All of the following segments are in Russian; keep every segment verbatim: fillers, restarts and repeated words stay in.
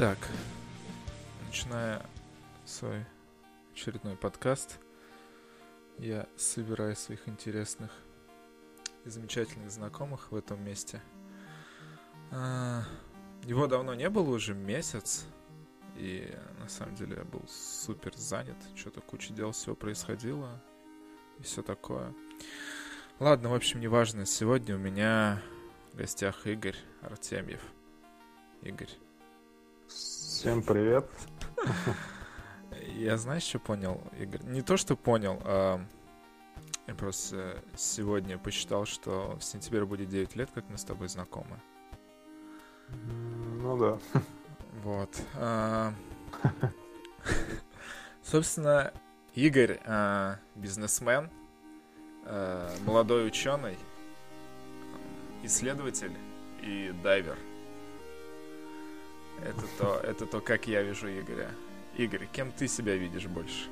Так, начиная свой очередной подкаст, я собираю своих интересных и замечательных знакомых в этом месте. Его давно не было, уже месяц, и на самом деле я был супер занят, что-то куча дел всего происходило и все такое. Ладно, в общем, неважно. Сегодня у меня в гостях Игорь Артемьев. Игорь. Всем привет. Я, знаешь, что понял, Игорь? Не то, что понял, а я просто сегодня посчитал, что в сентябре будет девять лет, как мы с тобой знакомы. Ну да. Вот. А... Собственно, Игорь а, бизнесмен, молодой ученый, исследователь и дайвер. Это то, это то, как я вижу Игоря. Игорь, кем ты себя видишь больше?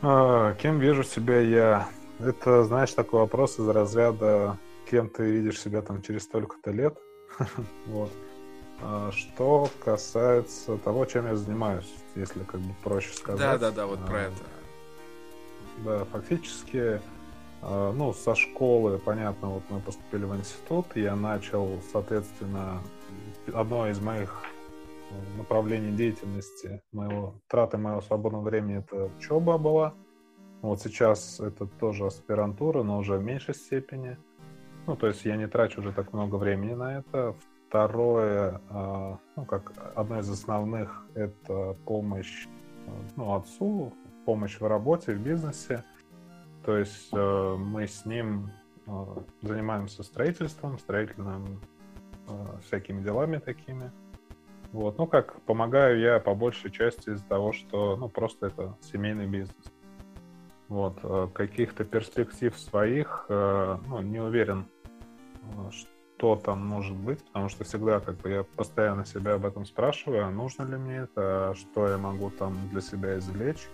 А, кем вижу себя я? Это, знаешь, такой вопрос из разряда, кем ты видишь себя там через столько-то лет. Вот. Что касается того, чем я занимаюсь, если как бы проще сказать. Да, да, да, вот про это. Да, фактически, ну, со школы, понятно, вот мы поступили в институт, я начал, соответственно, одно из моих направлений деятельности, моего, траты моего свободного времени, это учеба была. Вот сейчас это тоже аспирантура, но уже в меньшей степени. Ну, то есть я не трачу уже так много времени на это. Второе, ну, как одно из основных, это помощь, ну, отцу, помощь в работе, в бизнесе. То есть э, мы с ним э, занимаемся строительством, строительным э, всякими делами такими. Вот. Ну, как помогаю я по большей части из-за того, что, ну, просто это семейный бизнес. Вот. Э, каких-то перспектив своих, э, ну, не уверен, э, что там может быть, потому что всегда как бы я постоянно себя об этом спрашиваю, а нужно ли мне это, а что я могу там для себя извлечь.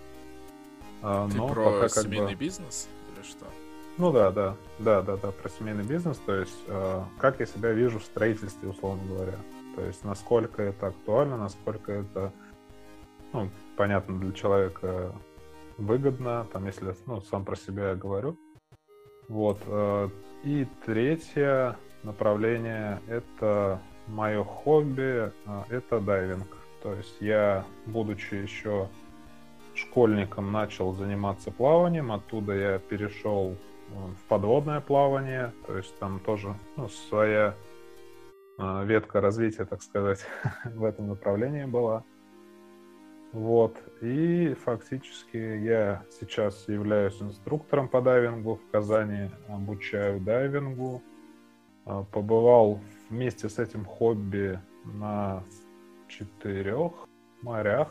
А, Ты но про пока, как семейный бы... бизнес или что? Ну да, да, да, да, да, про семейный бизнес, то есть э, как я себя вижу в строительстве, условно говоря. То есть насколько это актуально, насколько это, ну, понятно, для человека выгодно, там, если, ну, сам про себя говорю. Вот. Э, и третье направление, это мое хобби, э, это дайвинг. То есть я, будучи еще школьником, начал заниматься плаванием, оттуда я перешел в подводное плавание, то есть там тоже, ну, своя ветка развития, так сказать, в этом направлении была. Вот, и фактически я сейчас являюсь инструктором по дайвингу в Казани, обучаю дайвингу, побывал вместе с этим хобби на четырех морях.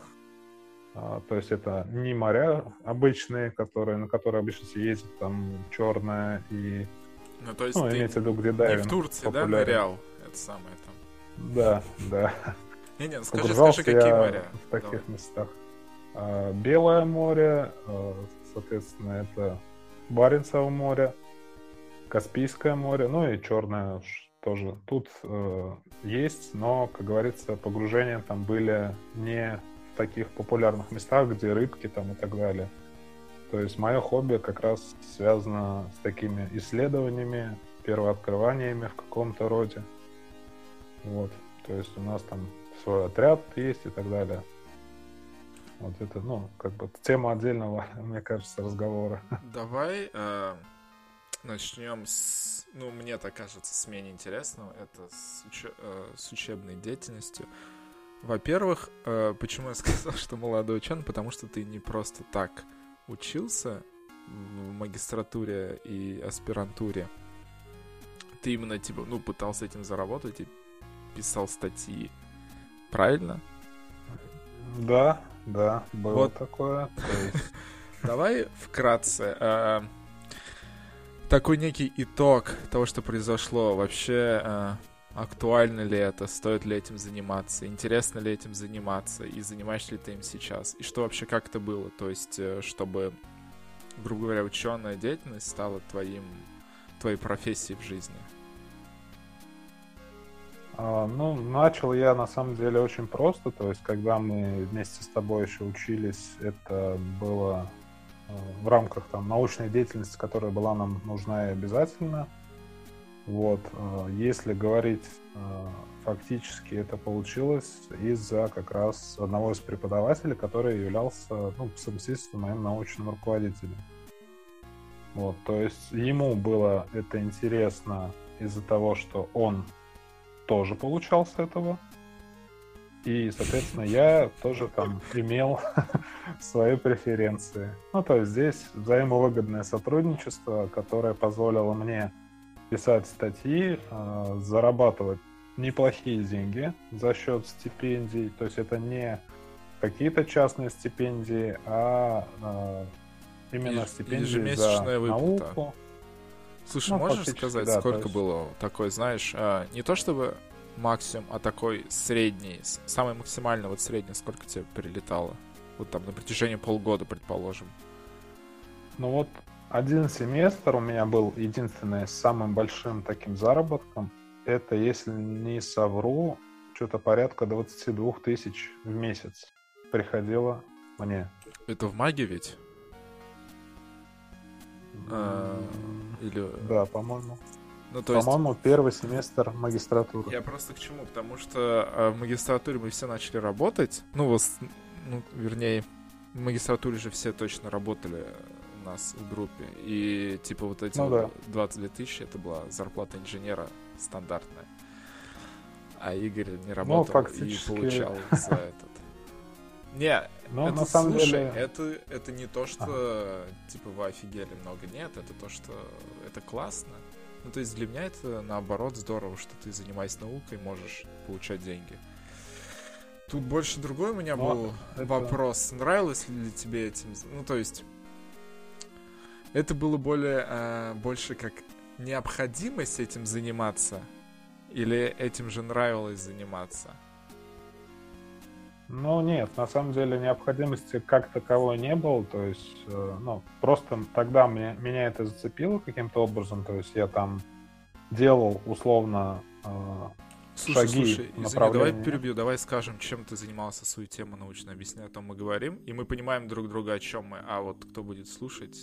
То есть это не моря обычные, которые, на которые обычно все ездят, там, Чёрное и... Ну, то есть, ну, ты имеется в виду, где дайвинг в Турции, популярен. Да, нырял? Это самое там. Да, да. Не-не, скажи, скажи, какие моря. В таких местах. Белое море, соответственно, это Баренцево море, Каспийское море, ну и Чёрное тоже. Тут есть, но, как говорится, погружения там были не... в таких популярных местах, где рыбки там и так далее. То есть мое хобби как раз связано с такими исследованиями, первооткрываниями в каком-то роде. Вот. То есть у нас там свой отряд есть и так далее. Вот это, ну, как бы тема отдельного, мне кажется, разговора. Давай э, начнем с, ну, мне так кажется, с менее интересного. Это с, уч- э, с учебной деятельностью. Во-первых, почему я сказал, что молодой ученый? Потому что ты не просто так учился в магистратуре и аспирантуре. Ты именно, типа, ну, пытался этим заработать и писал статьи. Правильно? Да, да, было вот такое. Давай вкратце. Такой некий итог того, что произошло. Вообще... Актуально ли это? Стоит ли этим заниматься? Интересно ли этим заниматься? И занимаешься ли ты им сейчас? И что вообще, как это было? То есть, чтобы, грубо говоря, ученая деятельность стала твоим, твоей профессией в жизни? Ну, начал я на самом деле очень просто, то есть когда мы вместе с тобой еще учились, это было в рамках там научной деятельности, которая была нам нужна и обязательна. Вот, если говорить фактически, это получилось из-за как раз одного из преподавателей, который являлся, ну, по совместительству моим научным руководителем. Вот, то есть ему было это интересно из-за того, что он тоже получал с этого. И, соответственно, я тоже там имел свои преференции. Ну, то есть здесь взаимовыгодное сотрудничество, которое позволило мне писать статьи, зарабатывать неплохие деньги за счет стипендий. То есть это не какие-то частные стипендии, а именно стипендии за науку. Слушай, ну, можешь сказать, да, сколько есть... было такой, знаешь, не то чтобы максимум, а такой средний, самый максимальный, вот средний, сколько тебе прилетало? Вот там на протяжении полгода, предположим. Ну вот один семестр у меня был единственный с самым большим таким заработком. Это, если не совру, что-то порядка двадцать две тысячи в месяц приходило мне. Это в маге ведь? Или... Да, по-моему. Ну, то по-моему, есть... первый семестр магистратуры. Я просто к чему? Потому что в магистратуре мы все начали работать. Ну, вот, ну, вернее, в магистратуре же все точно работали у нас в группе. И типа вот эти ну, вот да. двадцать две тысячи, это была зарплата инженера стандартная. А Игорь не работал ну, фактически... и получал за этот. Не, но это, на самом слушай, деле... это, это не то, что, а. типа, вы офигели много, нет, это то, что это классно. Ну, то есть для меня это, наоборот, здорово, что ты занимаешься наукой, можешь получать деньги. Тут больше другой у меня но был это... вопрос, нравилось ли тебе этим, ну, то есть это было более, э, больше как необходимость этим заниматься или этим же нравилось заниматься? Ну, нет, на самом деле необходимости как таковой не было, то есть, ну, просто тогда мне, меня это зацепило каким-то образом, то есть я там делал, условно, э, слушай, шаги Слушай, слушай, извини, давай перебью, давай скажем, чем ты занимался, свою тему научно объясняй, о том мы говорим, и мы понимаем друг друга, о чем мы, а вот кто будет слушать,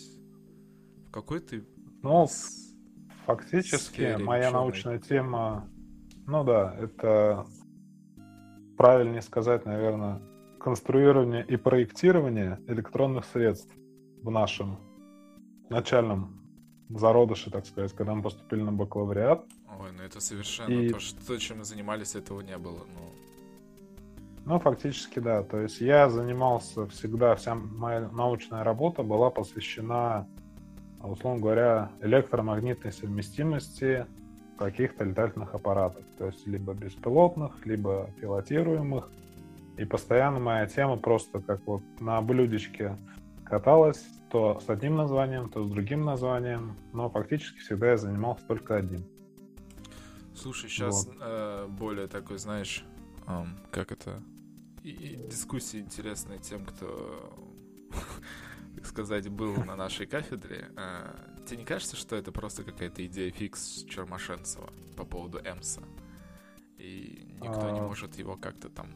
в какой ты... Ну, с... фактически сфере, моя ученый. Научная тема, ну да, это... правильнее сказать, наверное, конструирование и проектирование электронных средств в нашем начальном зародыше, так сказать, когда мы поступили на бакалавриат. Ой, ну это совершенно и... то, что, чем мы занимались, этого не было. Но... Ну, фактически, да. То есть я занимался всегда, вся моя научная работа была посвящена, условно говоря, электромагнитной совместимости каких-то летательных аппаратов, то есть либо беспилотных, либо пилотируемых. И постоянно моя тема просто как вот на блюдечке каталась, то с одним названием, то с другим названием, но фактически всегда я занимался только одним. Слушай, сейчас вот. э, более такой, знаешь, э, как это, и, и дискуссии интересные тем, кто, так сказать, был на нашей кафедре. Тебе не кажется, что это просто какая-то идея фикс Чермашенцева по поводу ЭМСа? И никто а... не может его как-то там...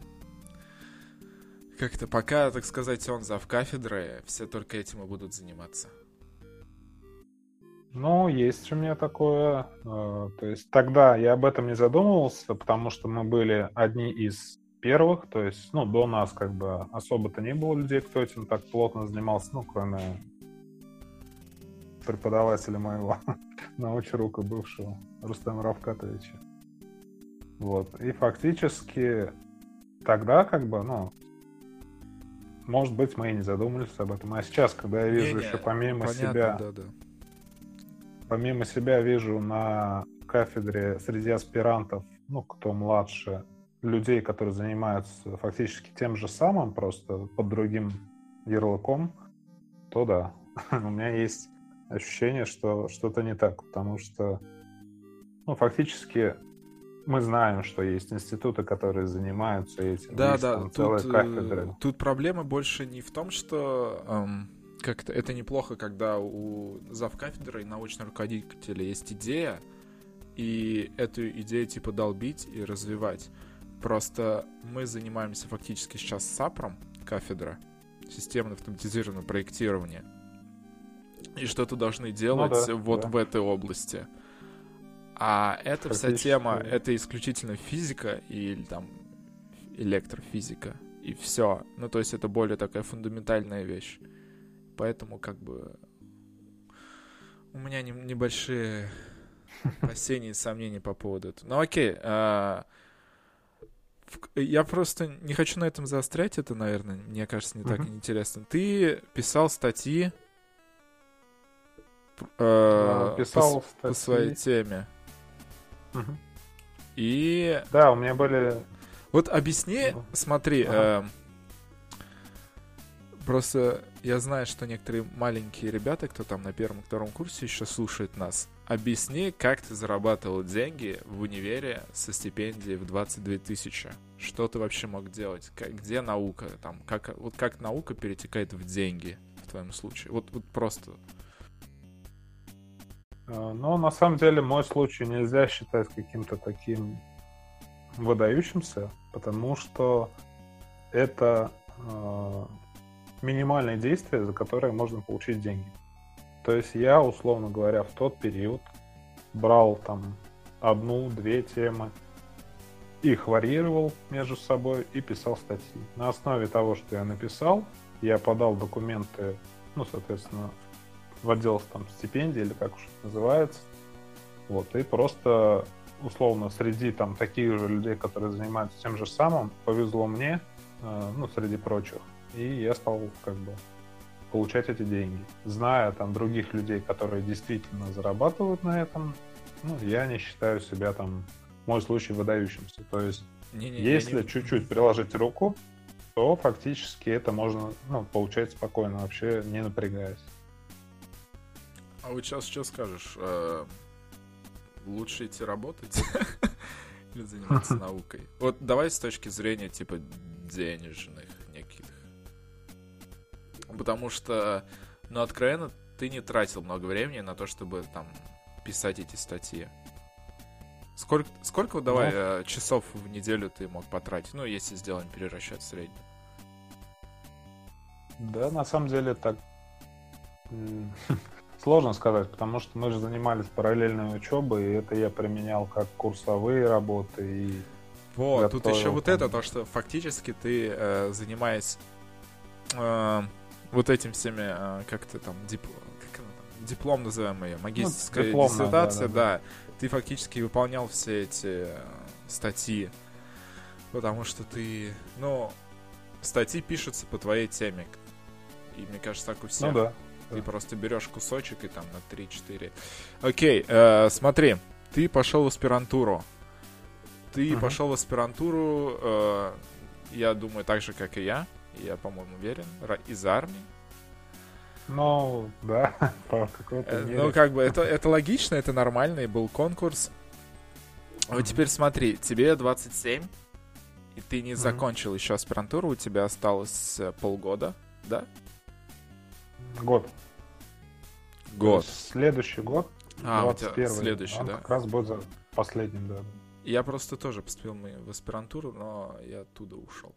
Как-то пока, так сказать, он завкафедры, все только этим и будут заниматься. Ну, есть у меня такое. То есть тогда я об этом не задумывался, потому что мы были одни из первых. То есть, ну, до нас как бы особо-то не было людей, кто этим так плотно занимался. Ну, кроме... преподавателя моего научрука бывшего Рустама Равкатовича. Вот. И фактически тогда как бы, ну, может быть, мы и не задумались об этом. А сейчас, когда я вижу не, еще помимо понятно, себя... Да, да. Помимо себя вижу на кафедре среди аспирантов, ну, кто младше, людей, которые занимаются фактически тем же самым, просто под другим ярлыком, то да, у меня есть ощущение, что что-то не так, потому что, ну, фактически мы знаем, что есть институты, которые занимаются этим. Да, есть, да, там, тут, тут проблема больше не в том, что эм, как-то это неплохо, когда у завкафедры и научного руководителя есть идея, и эту идею типа долбить и развивать. Просто мы занимаемся фактически сейчас САПРом, кафедра системно-автоматизированного проектирования, и что-то должны делать ну, да, вот да. в этой области. А эта вся тема, это исключительно физика или там электрофизика, и все. Ну, то есть это более такая фундаментальная вещь. Поэтому как бы у меня не, небольшие опасения и сомнения по поводу этого. Ну, окей. А... Я просто не хочу на этом заострять. Это, наверное, мне кажется, не mm-hmm. так интересно. Ты писал статьи, э, писал по, статьи. по своей теме. Mm-hmm. И... Да, у меня были... Вот объясни, mm-hmm. смотри... Mm-hmm. Э, просто я знаю, что некоторые маленькие ребята, кто там на первом, втором курсе еще слушает нас. Объясни, как ты зарабатывал деньги в универе со стипендией в двадцать две тысячи. Что ты вообще мог делать? Как, где наука? Там, как, вот как наука перетекает в деньги в твоем случае? Вот, вот просто. Ну, на самом деле, мой случай нельзя считать каким-то таким выдающимся, потому что это... минимальные действия, за которые можно получить деньги. То есть я, условно говоря, в тот период брал там одну-две темы, их варьировал между собой и писал статьи. На основе того, что я написал, я подал документы, ну, соответственно, в отдел там стипендий или как уж это называется. Вот, и просто, условно, среди там таких же людей, которые занимаются тем же самым, повезло мне, э, ну, среди прочих. И я стал как бы получать эти деньги. Зная там других людей, которые действительно зарабатывают на этом, ну, я не считаю себя там, мой случай, выдающимся. То есть, не, не, если не... чуть-чуть приложить руку, то фактически это можно, ну, получать спокойно, вообще не напрягаясь. А вот сейчас что скажешь? Лучше идти работать или заниматься наукой? Вот давай с точки зрения типа денежных неких. Потому что, ну, откровенно, ты не тратил много времени на то, чтобы там писать эти статьи. Сколько, сколько давай, ну, часов в неделю ты мог потратить? Ну, если сделаем перерасчет в среднем. Да, на самом деле так сложно сказать, потому что мы же занимались параллельной учебой, и это я применял как курсовые работы. И вот, готовил, тут еще вот там... это, то, что фактически ты, э, занимаясь... Э, вот этим всеми, как-то там, дип... как она там, диплом называем ее, магистерская ну, диссертация, да, да, да. да, ты фактически выполнял все эти статьи, потому что ты, ну, статьи пишутся по твоей теме, и мне кажется, так у всех. Ну, да. Ты да. просто берешь кусочек и там на три-четыре. Окей, э, смотри, ты пошел в аспирантуру. Ты uh-huh. пошел в аспирантуру, э, я думаю, так же, как и я. Я, по-моему, уверен, из армии. Ну, да, по какой-то мере. Ну, как бы, это, это логично, это нормально, и был конкурс. Вот mm-hmm. теперь смотри, тебе двадцать семь, и ты не mm-hmm. закончил еще аспирантуру, у тебя осталось полгода, да? Год. Год. Следующий год, а, двадцать первый. Следующий, он да. как раз будет за последним, да. Я просто тоже поступил в аспирантуру, но я оттуда ушел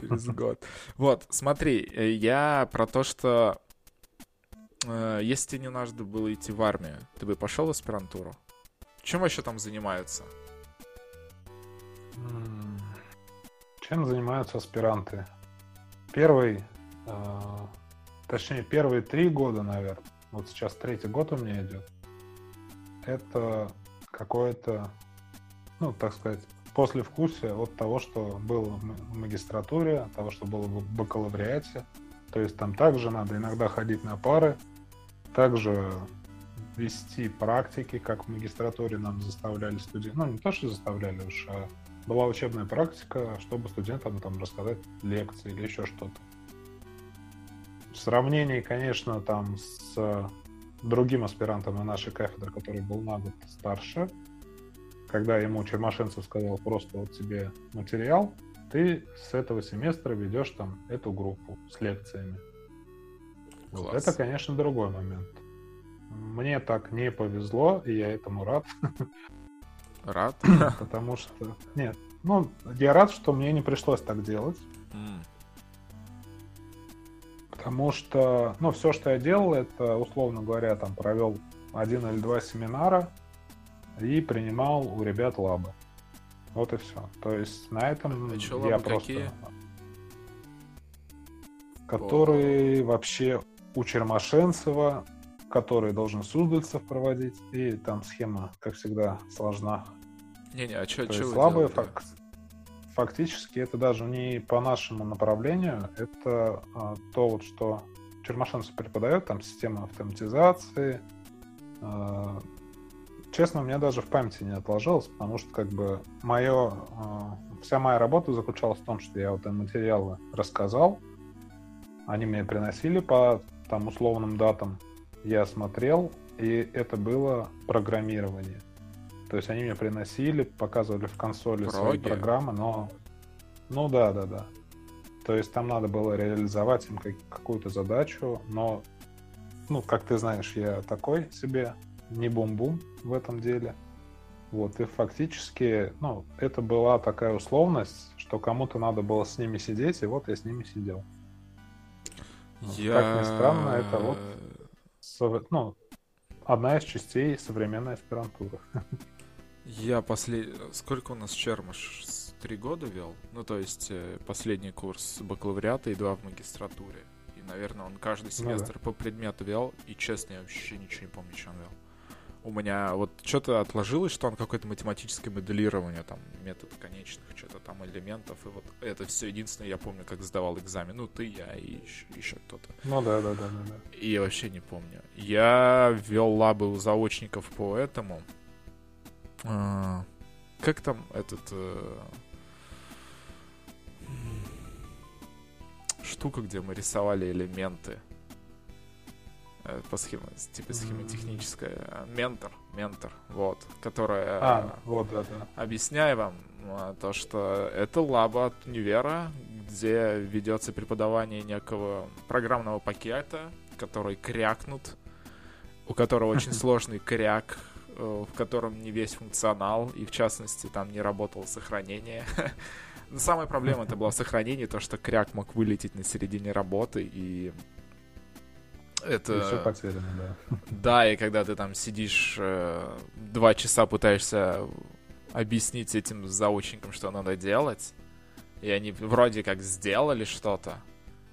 через год. Вот, смотри, я про то, что если тебе не надо было идти в армию, ты бы пошел в аспирантуру. Чем вообще там занимаются? Чем занимаются аспиранты? Первый, точнее, первые три года, наверное. Вот сейчас третий год у меня идет. Это... какое-то, ну, так сказать, послевкусие от того, что было в магистратуре, от того, что было в бакалавриате. То есть там также надо иногда ходить на пары, также вести практики, как в магистратуре нам заставляли студенты. Ну, не то, что заставляли уж, а была учебная практика, чтобы студентам там рассказать лекции или еще что-то. В сравнении, конечно, там с... другим аспирантом на нашей кафедре, который был на год старше, когда ему Чермашенцев сказал: просто вот тебе материал, ты с этого семестра ведешь там эту группу с лекциями. Класс. Вот это, конечно, другой момент. Мне так не повезло, и я этому рад. Рад? Потому что... Нет. Ну, я рад, что мне не пришлось так делать. Потому что, ну, все, что я делал, это, условно говоря, там провел один или два семинара и принимал у ребят лабы. Вот и все. То есть на этом а что, я просто... Какие? Который О. вообще у Чермашенцева, который должен Суздальцев проводить, и там схема, как всегда, сложна. Не-не, а что, что слабые фак... Фактически это даже не по нашему направлению, это а, то, вот, что Чермашенцев преподает, там система автоматизации. А, честно, у меня даже в памяти не отложилось, потому что как бы мое, а, вся моя работа заключалась в том, что я вот эти материалы рассказал, они мне приносили по там условным датам, я смотрел, и это было программирование. То есть они мне приносили, показывали в консоли Проги. свои программы, но... Ну да, да, да. То есть там надо было реализовать им как- какую-то задачу, но, ну, как ты знаешь, я такой себе, не бум-бум в этом деле. Вот, и фактически, ну, это была такая условность, что кому-то надо было с ними сидеть, и вот я с ними сидел. Я... Как ни странно, это вот, ну, одна из частей современной аспирантуры. Я после... Сколько у нас Чермаш? Три года вел? Ну, то есть последний курс бакалавриата и два в магистратуре. И, наверное, он каждый семестр ну, да. по предмету вел, и, честно, я вообще ничего не помню, что он вел. У меня вот что-то отложилось, что он какое-то математическое моделирование, там, метод конечных, что-то там, элементов, и вот это все единственное, я помню, как сдавал экзамен. Ну, ты, я и еще, еще кто-то. Ну, да-да-да. И я вообще не помню. Я вел лабы у заочников по этому. А, как там этот... Э, штука, где мы рисовали элементы. По схеме, типа схемотехническая. Ментор, ментор, вот, которая, а, вот, да, да. объясняю вам то, что это лаба от универа, где ведется преподавание некого программного пакета, который крякнут, у которого очень сложный кряк, в котором не весь функционал, и в частности там не работало сохранение. Но самая проблема это была в сохранении, то, что кряк мог вылететь на середине работы, и это... Все потеряно, да. Да, и когда ты там сидишь э, два часа, пытаешься объяснить этим заочникам, что надо делать, и они вроде как сделали что-то,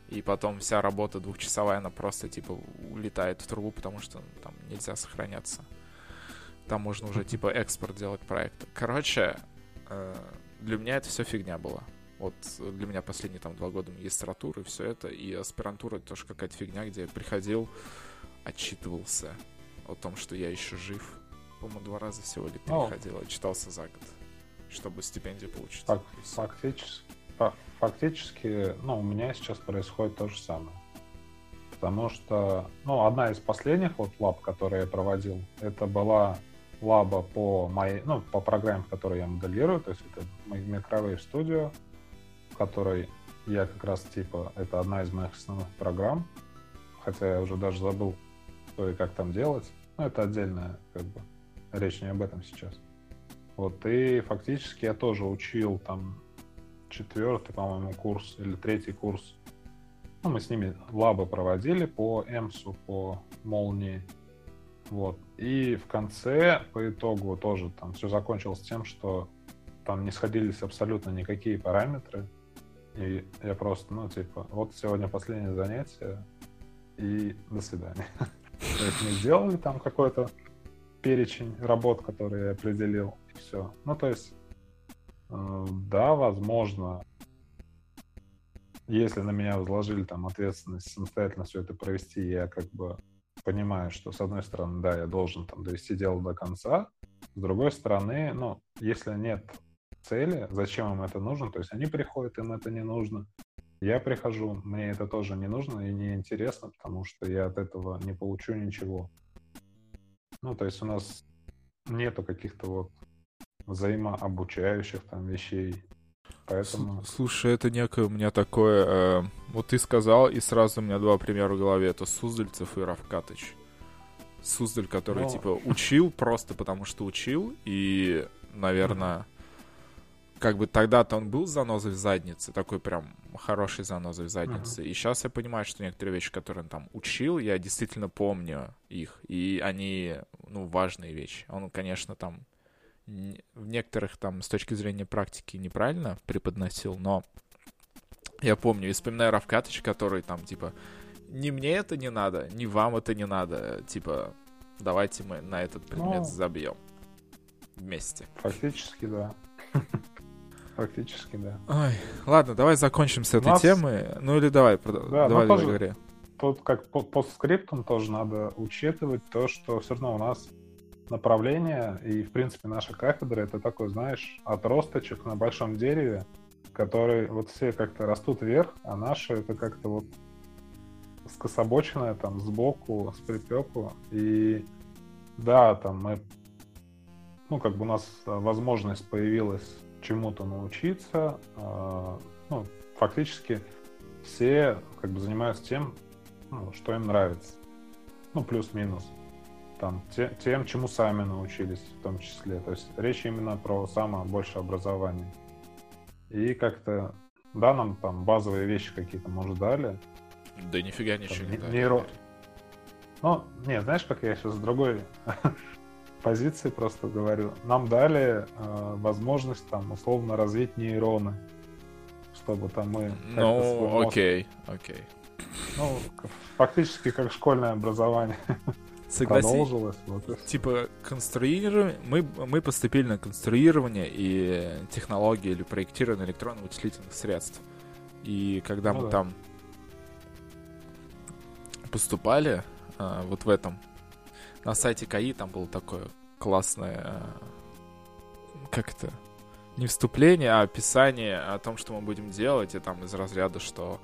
и потом вся работа двухчасовая, она просто типа улетает в трубу, потому что там нельзя сохраняться. Там можно уже типа экспорт делать проекта. Короче, э, для меня это все фигня была. Вот для меня последние там два года магистратуры, все это, и аспирантура это тоже какая-то фигня, где я приходил, отчитывался о том, что я еще жив. По-моему, два раза всего ли приходил, отчитался за год, чтобы стипендию получить. Фак- фактически, фактически, ну, у меня сейчас происходит то же самое. Потому что, ну, одна из последних вот лаб, которые я проводил, это была... лаба по моей, ну, по программе, которую я моделирую, то есть это Microwave Studio, в которой я как раз, типа, это одна из моих основных программ, хотя я уже даже забыл, что и как там делать, но это отдельная, как бы, речь не об этом сейчас. Вот, и фактически я тоже учил там четвертый, по-моему, курс или третий курс, ну, мы с ними лабы проводили по ЭМСу, по молнии. Вот. И в конце, по итогу, тоже там все закончилось тем, что там не сходились абсолютно никакие параметры. И я просто, ну, типа, вот сегодня последнее занятие, и до свидания. То есть мы сделали там какой-то перечень работ, которые я определил, и все. Ну, то есть, да, возможно, если на меня возложили там ответственность самостоятельно все это провести, я как бы... понимаю, что, с одной стороны, да, я должен там довести дело до конца, с другой стороны, ну, если нет цели, зачем им это нужно, то есть они приходят, им это не нужно, я прихожу, мне это тоже не нужно и не интересно, потому что я от этого не получу ничего. Ну, то есть у нас нету каких-то вот взаимообучающих там вещей. Поэтому... Слушай, это некое у меня такое... Э, вот ты сказал, и сразу у меня два примера в голове. Это Суздальцев и Равкатович. Суздаль, который, О. типа, учил просто потому, что учил. И, наверное, как бы тогда-то он был занозой в заднице, такой прям хороший занозой в заднице. Uh-huh. И сейчас я понимаю, что некоторые вещи, которые он там учил, я действительно помню их. И они, ну, важные вещи. Он, конечно, там в некоторых там с точки зрения практики неправильно преподносил, но я помню. И вспоминаю Равкатович, который там, типа, ни мне это не надо, ни вам это не надо. Типа, давайте мы на этот предмет ну, забьем вместе. Фактически, да. Фактически, да. Ой, ладно, давай закончим с этой нас... темы. Ну или давай, да, давай тоже, говори. Тут как по постскриптум тоже надо учитывать то, что все равно у нас направление и, в принципе, наша кафедра — это такой, знаешь, отросточек на большом дереве, который вот все как-то растут вверх, а наши — это как-то вот скособоченное там сбоку, с припеку. И да, там мы... Ну, как бы у нас возможность появилась чему-то научиться. Ну, фактически все как бы занимаются тем, ну, что им нравится. Ну, плюс-минус. Там, те, тем, чему сами научились в том числе. То есть речь именно про самое большее образование. И как-то, да, нам там базовые вещи какие-то, может, дали. Да нифига ничего не дали. Нейро... Ну, не, знаешь, как я сейчас с другой позиции просто говорю. Нам дали э, возможность там условно развить нейроны, чтобы там мы... Ну, окей, окей. Ну, фактически как школьное образование. Согласен. Вот. Типа, конструирование... Мы, мы поступили на конструирование и технологии или проектирование электронно-вычислительных средств. И когда ну, мы да. там поступали, э, вот в этом... На сайте КАИ там было такое классное, как это, не вступление, а описание о том, что мы будем делать, и там из разряда, что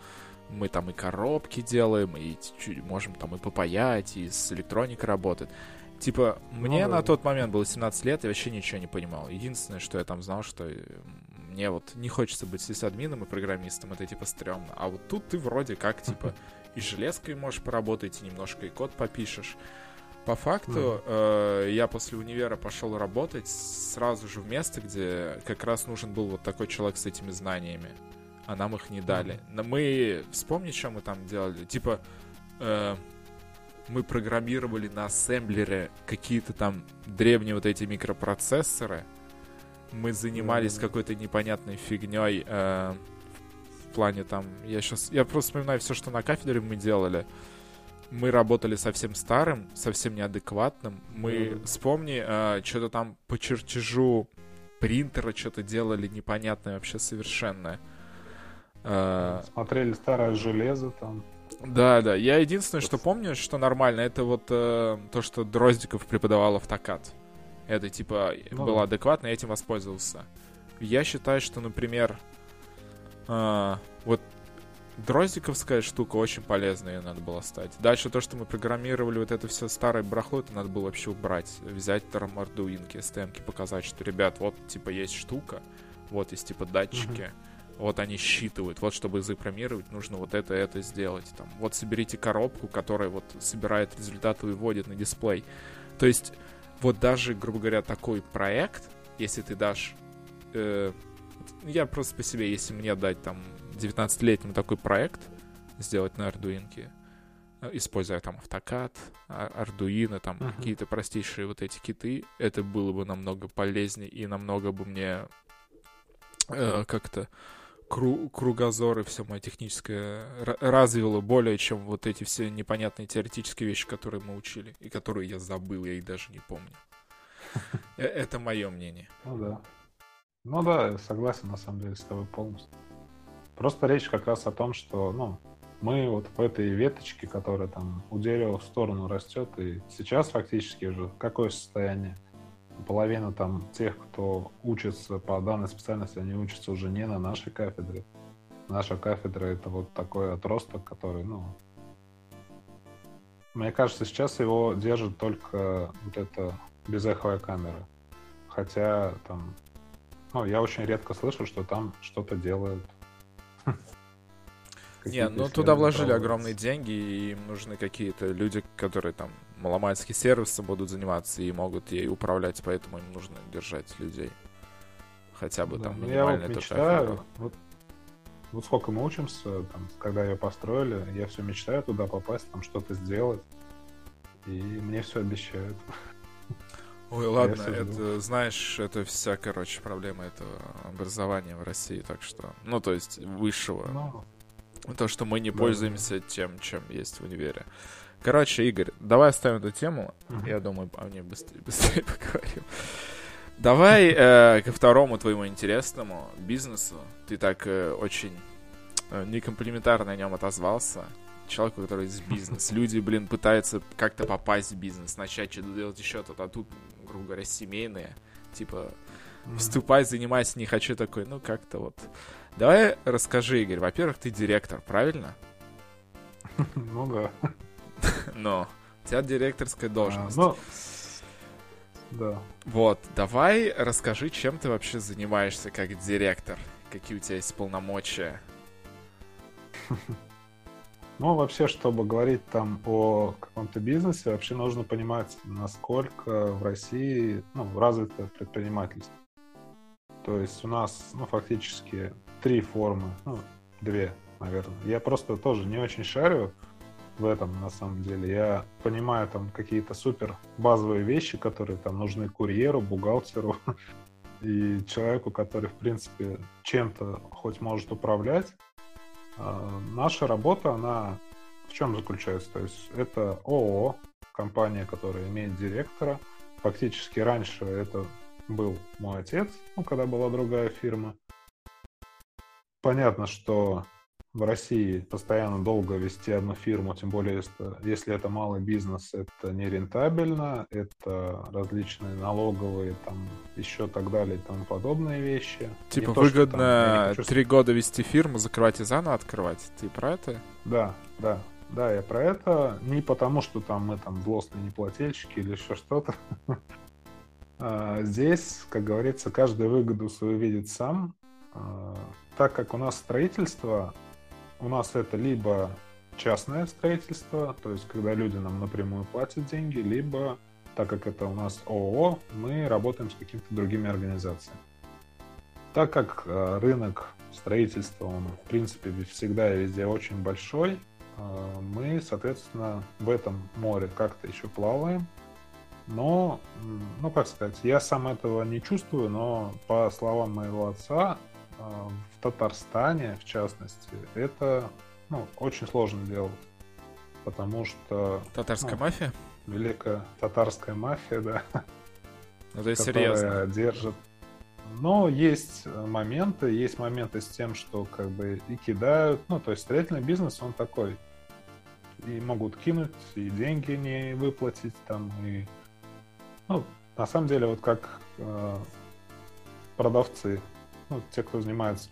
мы там и коробки делаем, и можем там и попаять, и с электроникой работать. Типа, мне ну, на тот момент было семнадцать лет, я вообще ничего не понимал. Единственное, что я там знал, что мне вот не хочется быть сисадмином и программистом, это типа стрёмно. А вот тут ты вроде как, типа, и железкой можешь поработать, и немножко и код попишешь. По факту, mm-hmm. э, я после универа пошел работать сразу же в место, где как раз нужен был вот такой человек с этими знаниями, а нам их не дали. Mm-hmm. Мы, вспомни, что мы там делали, типа, э, мы программировали на ассемблере какие-то там древние вот эти микропроцессоры, мы занимались mm-hmm. какой-то непонятной фигней э, в плане там, я сейчас, я просто вспоминаю все, что на кафедре мы делали. Мы работали совсем старым, совсем неадекватным. Мы, mm-hmm. вспомни, э, что-то там по чертежу принтера что-то делали непонятное вообще совершенно. Э, Смотрели старое железо там. Да-да, я единственное, что помню, что нормально, это вот э, то, что Дроздиков преподавал автокад. Это типа ну, было адекватно, я этим воспользовался. Я считаю, что, например, э, вот Дроздиковская штука очень полезная, ее надо было стать. Дальше то, что мы программировали вот это все старое барахло, это надо было вообще убрать. Взять ардуинки, стэмки, показать, что, ребят, вот, типа, есть штука, вот есть, типа, датчики, uh-huh. вот они считывают, вот, чтобы запрограммировать, нужно вот это, это сделать. Там, вот соберите коробку, которая вот собирает результаты и выводит на дисплей. То есть, вот даже, грубо говоря, такой проект, если ты дашь... Э, я просто по себе, если мне дать, там, девятнадцатилетнему такой проект сделать на ардуинке, используя там автокад, ардуино, там uh-huh. какие-то простейшие вот эти киты, это было бы намного полезнее и намного бы мне э, как-то кру- кругозор и все мое техническое р- развило более, чем вот эти все непонятные теоретические вещи, которые мы учили и которые я забыл, я их даже не помню. Это мое мнение. Ну да. Ну да, согласен на самом деле с тобой полностью. Просто речь как раз о том, что ну, мы вот в этой веточке, которая там у дерева в сторону растет, и сейчас фактически уже какое состояние? Половина там тех, кто учится по данной специальности, они учатся уже не на нашей кафедре. Наша кафедра — это вот такой отросток, который, ну... Мне кажется, сейчас его держит только вот эта безэховая камера. Хотя там... Ну, я очень редко слышу, что там что-то делают. Не, ну туда вложили огромные деньги, и им нужны какие-то люди, которые там маломальские сервисы будут заниматься и могут ей управлять, поэтому им нужно держать людей. Хотя бы да, там минимальный вот мечтаю, вот, вот сколько мы учимся, там, когда ее построили, я все мечтаю туда попасть, там что-то сделать. И мне все обещают. Ой, ладно, это, знаешь, это вся, короче, проблема этого образования в России, так что... Ну, то есть, высшего. Но... То, что мы не да, пользуемся да. тем, чем есть в универе. Короче, Игорь, давай оставим эту тему. Угу. Я думаю, о ней быстрее, быстрее поговорим. Давай э, ко второму твоему интересному бизнесу. Ты так э, очень э, некомплиментарно о нем отозвался. Человеку, который из бизнес. Люди, блин, пытаются как-то попасть в бизнес, начать что-то делать еще тут, а тут, грубо говоря, семейные. Типа, вступай, занимайся, не хочу такой. Ну, как-то вот. Давай расскажи, Игорь. Во-первых, ты директор, правильно? Ну, да. Ну, у тебя директорская должность. А, ну, да. Вот, давай расскажи, чем ты вообще занимаешься как директор. Какие у тебя есть полномочия? Ну, вообще, чтобы говорить там о каком-то бизнесе, вообще нужно понимать, насколько в России ну, развито предпринимательство. То есть у нас, ну, фактически три формы, ну, две, наверное. Я просто тоже не очень шарю в этом, на самом деле. Я понимаю там какие-то супер базовые вещи, которые там нужны курьеру, бухгалтеру и человеку, который, в принципе, чем-то хоть может управлять. Наша работа, она в чем заключается? То есть это ООО, компания, которая имеет директора. Фактически раньше это был мой отец, ну, когда была другая фирма. Понятно, что в России постоянно долго вести одну фирму, тем более если это малый бизнес, это нерентабельно, это различные налоговые, там, еще так далее и тому подобные вещи. Типа то, выгодно три года вести фирму, закрывать и заново открывать. Ты про это? Да, да, да, я про это. Не потому, что там мы там злостные неплательщики или еще что-то. Здесь, как говорится, каждый выгоду свою видит сам. Так как у нас строительство... У нас это либо частное строительство, то есть когда люди нам напрямую платят деньги, либо, так как это у нас ООО, мы работаем с какими-то другими организациями. Так как рынок строительства, он, в принципе, всегда и везде очень большой, мы, соответственно, в этом море как-то еще плаваем. Но, ну, как сказать, я сам этого не чувствую, но, по словам моего отца, в Татарстане, в частности, это ну, очень сложно делать, потому что... Татарская ну, мафия? Великая татарская мафия, да. Ну, то есть серьезно. Держит. Но есть моменты, есть моменты с тем, что как бы и кидают, ну, то есть строительный бизнес, он такой. И могут кинуть, и деньги не выплатить, там, и... Ну, на самом деле, вот как э, продавцы... Ну, те, кто занимается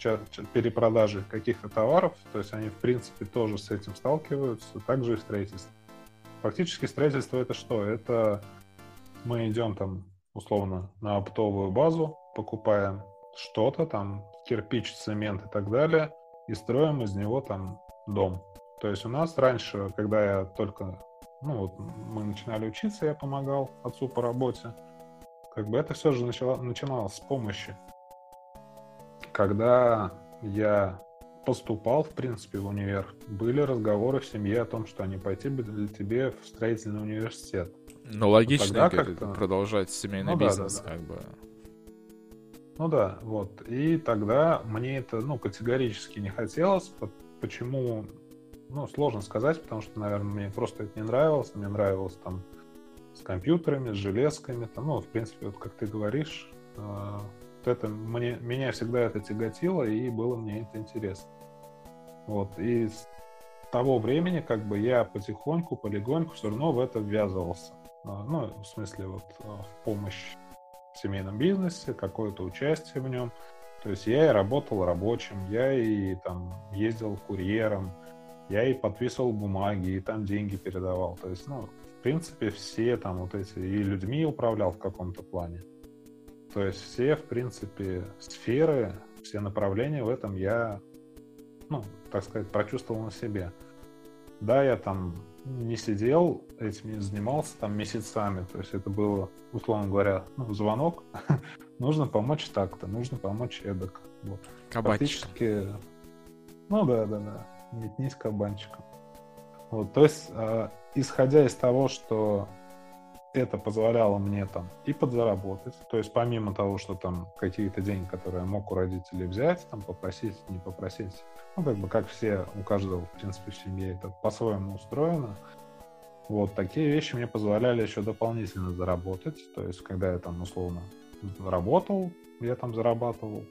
перепродажей каких-то товаров, то есть они, в принципе, тоже с этим сталкиваются, также и в строительстве. Фактически строительство — это что? Это мы идем там, условно, на оптовую базу, покупаем что-то, там, кирпич, цемент и так далее, и строим из него там дом. То есть у нас раньше, когда я только, ну, вот мы начинали учиться, я помогал отцу по работе, как бы это все же начало, начиналось с помощи. Когда я поступал, в принципе, в универ, были разговоры в семье о том, что они пойти бы для тебе в строительный университет. Ну, логично как-то... продолжать семейный ну, бизнес, да, да, да. как бы. Ну да, вот. И тогда мне это, ну, категорически не хотелось. Почему? Ну, сложно сказать, потому что, наверное, мне просто это не нравилось. Мне нравилось там с компьютерами, с железками, там, ну, в принципе, вот как ты говоришь... это мне, меня всегда это тяготило, и было мне это интересно. Вот. И с того времени как бы я потихоньку, полегоньку все равно в это ввязывался. Ну, в смысле, вот в помощь в семейном бизнесе, какое-то участие в нем. То есть я и работал рабочим, я и там ездил курьером, я и подписывал бумаги, и там деньги передавал. То есть, ну, в принципе, все там вот эти... И людьми управлял в каком-то плане. То есть все, в принципе, сферы, все направления в этом я ну, так сказать, прочувствовал на себе. Да, я там не сидел, этим не занимался там месяцами, то есть это было, условно говоря, ну, звонок, нужно помочь так-то, нужно помочь эдак. Вот. Кабанчик. Фактически, ну да, да, да, метнись кабанчиком. Вот, то есть, э, исходя из того, что это позволяло мне там и подзаработать, то есть помимо того, что там какие-то деньги, которые я мог у родителей взять, там попросить, не попросить, ну как бы как все, у каждого в принципе в семье это по-своему устроено, вот такие вещи мне позволяли еще дополнительно заработать, то есть когда я там условно работал, я там зарабатывал,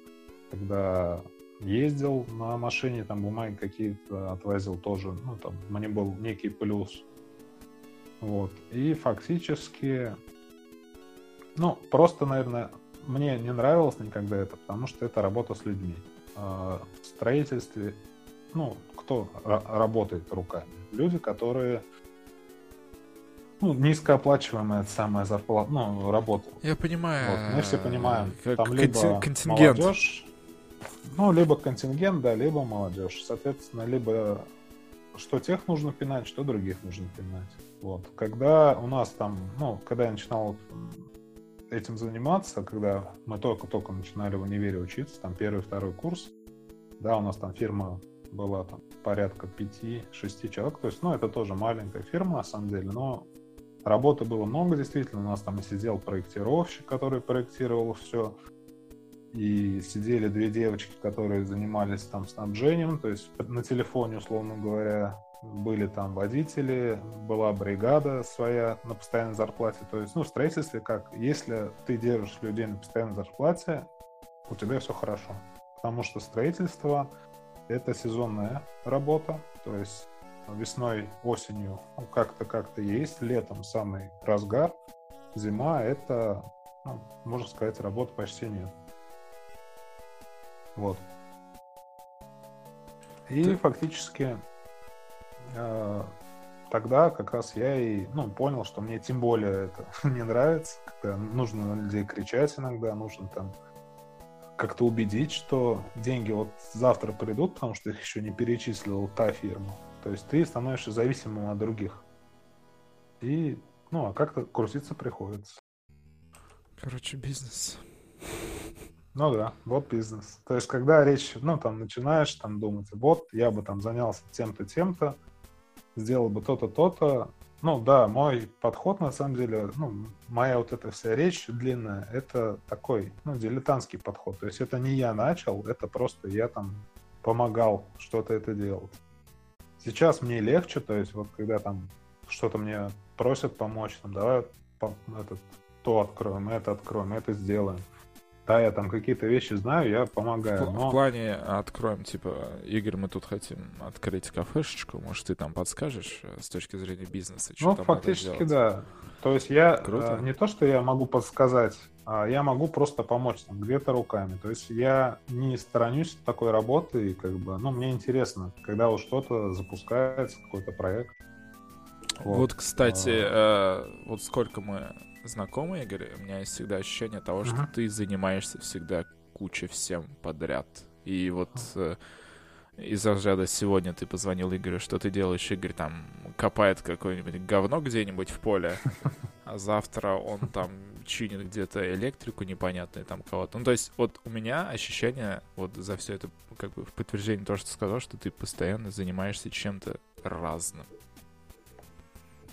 когда ездил на машине, там бумаги какие-то отвозил тоже, ну там мне был некий плюс. Вот. И фактически, ну, просто, наверное, мне не нравилось никогда это, потому что это работа с людьми. В строительстве, ну, кто р- работает руками? Люди, которые, ну, низкооплачиваемая самая зарплата, ну, работа. Я понимаю. Вот. Мы все понимаем. Там кон- либо контингент. Молодежь, ну, либо контингент, да, либо молодежь. Соответственно, либо что тех нужно пинать, что других нужно пинать. Вот. Когда у нас там, ну, когда я начинал этим заниматься, когда мы только-только начинали в универе учиться, там первый-второй курс, да, у нас там фирма была там порядка пяти-шести человек, то есть, ну, это тоже маленькая фирма на самом деле, но работы было много действительно, у нас там и сидел проектировщик, который проектировал все, и сидели две девочки, которые занимались там снабжением, то есть на телефоне, условно говоря, были там водители, была бригада своя на постоянной зарплате. То есть, ну, в строительстве как? Если ты держишь людей на постоянной зарплате, у тебя все хорошо. Потому что строительство — это сезонная работа. То есть весной, осенью ну, как-то как-то есть, летом самый разгар, зима — это, ну, можно сказать, работы почти нет. Вот. И ты... фактически... тогда как раз я и ну, понял, что мне тем более это не нравится, когда нужно на людей кричать иногда, нужно там как-то убедить, что деньги вот завтра придут, потому что их еще не перечислила та фирма. То есть ты становишься зависимым от других. И, ну, а как-то крутиться приходится. Короче, бизнес. Ну да, вот бизнес. То есть когда речь, ну, там, начинаешь там думать, вот, я бы там занялся тем-то, тем-то, сделал бы то-то, то-то. Ну да, мой подход, на самом деле, ну, моя вот эта вся речь длинная, это такой, ну, дилетантский подход. То есть это не я начал, это просто я там помогал что-то это делать. Сейчас мне легче, то есть вот когда там что-то мне просят помочь, там, давай этот, то откроем, это откроем, это сделаем. Да, я там какие-то вещи знаю, я помогаю. В, но... в плане откроем, типа, Игорь, мы тут хотим открыть кафешечку, может, ты там подскажешь с точки зрения бизнеса, что ну, там фактически, да. То есть я Круто. Не то, что я могу подсказать, а я могу просто помочь там, где-то руками. То есть я не сторонюсь такой работы, и как бы, ну, мне интересно, когда уж что-то запускается, какой-то проект. Вот, вот кстати, а... э, вот сколько мы... знакомый, Игорь, у меня есть всегда ощущение того, что uh-huh. ты занимаешься всегда кучей всем подряд. И вот uh-huh. э, из-за взгляда сегодня ты позвонил Игорю, что ты делаешь? Игорь там копает какое-нибудь говно где-нибудь в поле, а завтра он там чинит где-то электрику непонятную там кого-то. Ну, то есть вот у меня ощущение вот за все это как бы в подтверждение того, что ты сказал, что ты постоянно занимаешься чем-то разным.